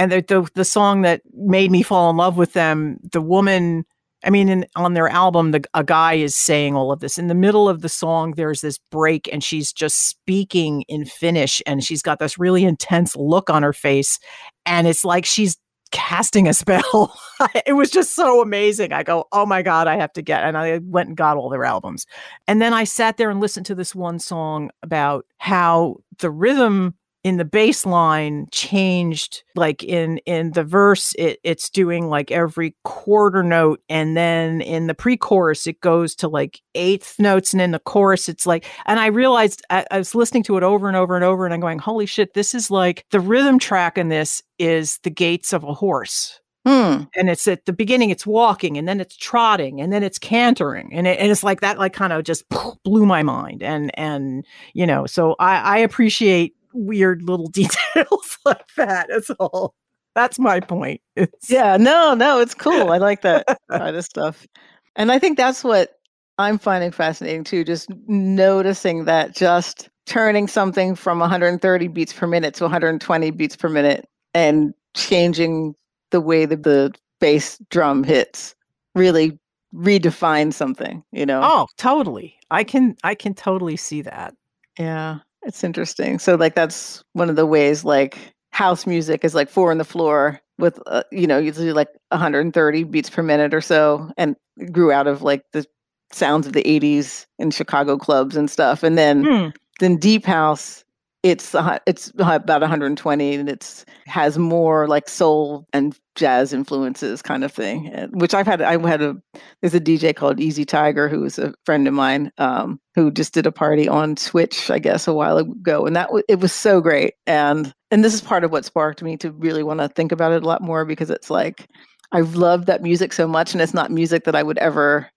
And the, the the song that made me fall in love with them, the woman, I mean, in, on their album, the, a guy is saying all of this. In the middle of the song, there's this break and she's just speaking in Finnish. And she's got this really intense look on her face. And it's like she's casting a spell. It was just so amazing. I go, oh my God, I have to get. And I went and got all their albums. And then I sat there and listened to this one song about how the rhythm in the bass line changed, like in, in the verse, it, it's doing like every quarter note. And then in the pre-chorus, it goes to like eighth notes. And in the chorus, it's like, and I realized I, I was listening to it over and over and over, and I'm going, holy shit, this is like the rhythm track in this is the gaits of a horse. Hmm. And it's at the beginning, it's walking, and then it's trotting, and then it's cantering. And, it, and it's like that, like kind of just blew my mind. And, and, you know, so I, I appreciate weird little details like that. That's all. That's my point. It's- yeah, no, no, it's cool. I like that kind of stuff. And I think that's what I'm finding fascinating too, just noticing that just turning something from one hundred thirty beats per minute to one hundred twenty beats per minute and changing the way that the bass drum hits really redefines something, you know? Oh, totally. I can, I can totally see that. Yeah. It's interesting. So like, that's one of the ways like house music is like four on the floor with, uh, you know, usually like one hundred thirty beats per minute or so, and grew out of like the sounds of the eighties in Chicago clubs and stuff. And then, mm. then deep house, it's, uh, it's about one hundred twenty, and it's has more like soul and jazz influences kind of thing, which I've had, I had a, there's a D J called Easy Tiger, who is a friend of mine, um, who just did a party on Twitch, I guess, a while ago. And that w- it was so great. And, and this is part of what sparked me to really want to think about it a lot more, because it's like, I've loved that music so much, and it's not music that I would ever,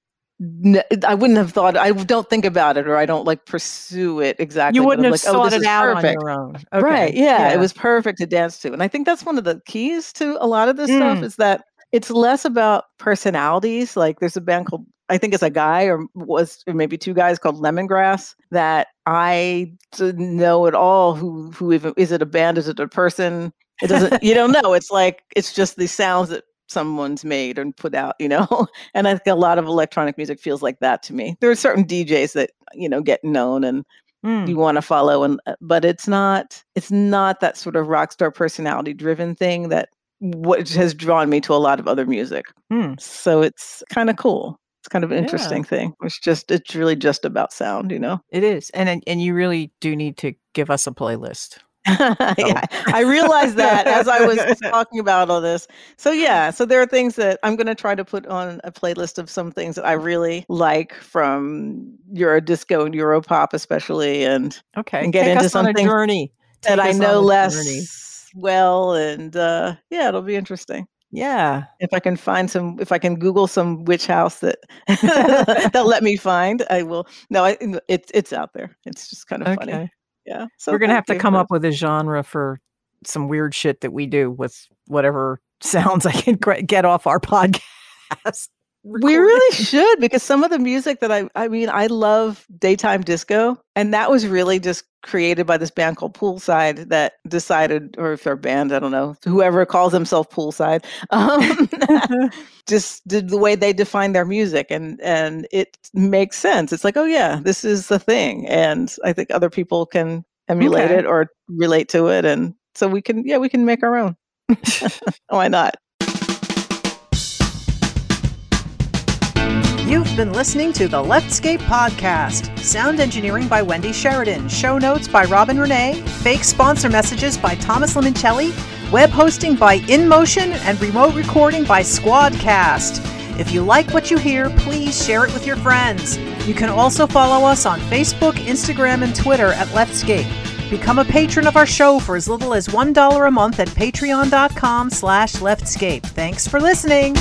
no, I wouldn't have thought, I don't think about it, or I don't like pursue it exactly. You wouldn't have like, sought oh, it out perfect. on your own. Okay. Right. Yeah, yeah. It was perfect to dance to. And I think that's one of the keys to a lot of this mm. stuff, is that it's less about personalities. Like there's a band called, I think it's a guy or was or maybe two guys called Lemongrass, that I didn't know at all who, who even, is it a band? Is it a person? It doesn't, you don't know. It's like, it's just the sounds that someone's made and put out, you know. And I think a lot of electronic music feels like that to me. There are certain D Js that, you know, get known and mm. you want to follow, and but it's not it's not that sort of rock star personality driven thing that which has drawn me to a lot of other music. Mm. So it's kind of cool. It's kind of an interesting yeah. thing. It's just it's really just about sound, you know. It is, and and you really do need to give us a playlist. Yeah, I realized that as I was talking about all this. So yeah, so there are things that I'm going to try to put on a playlist of some things that I really like from Eurodisco and Europop, especially, and okay, and get Take into us something on a journey that I know less journey. well, and uh, yeah, it'll be interesting. Yeah, if I can find some, if I can Google some witch house that that let me find, I will. No, I, it's it's out there. It's just kind of okay. funny. Yeah, so we're gonna have to come up with a genre for some weird shit that we do with whatever sounds I can get off our podcast. We really should, because some of the music that I, I mean, I love daytime disco, and that was really just created by this band called Poolside that decided, or if they're band, I don't know, whoever calls themselves Poolside, um, just did the way they define their music, and, and it makes sense. It's like, oh yeah, this is the thing. And I think other people can emulate okay. it or relate to it. And so we can, yeah, we can make our own. Why not? You've been listening to the Leftscape Podcast. Sound engineering by Wendy Sheridan. Show notes by Robin Renee. Fake sponsor messages by Thomas Limoncelli. Web hosting by InMotion. And remote recording by Squadcast. If you like what you hear, please share it with your friends. You can also follow us on Facebook, Instagram, and Twitter at Leftscape. Become a patron of our show for as little as one dollar a month at patreon dot com slash Leftscape. Thanks for listening.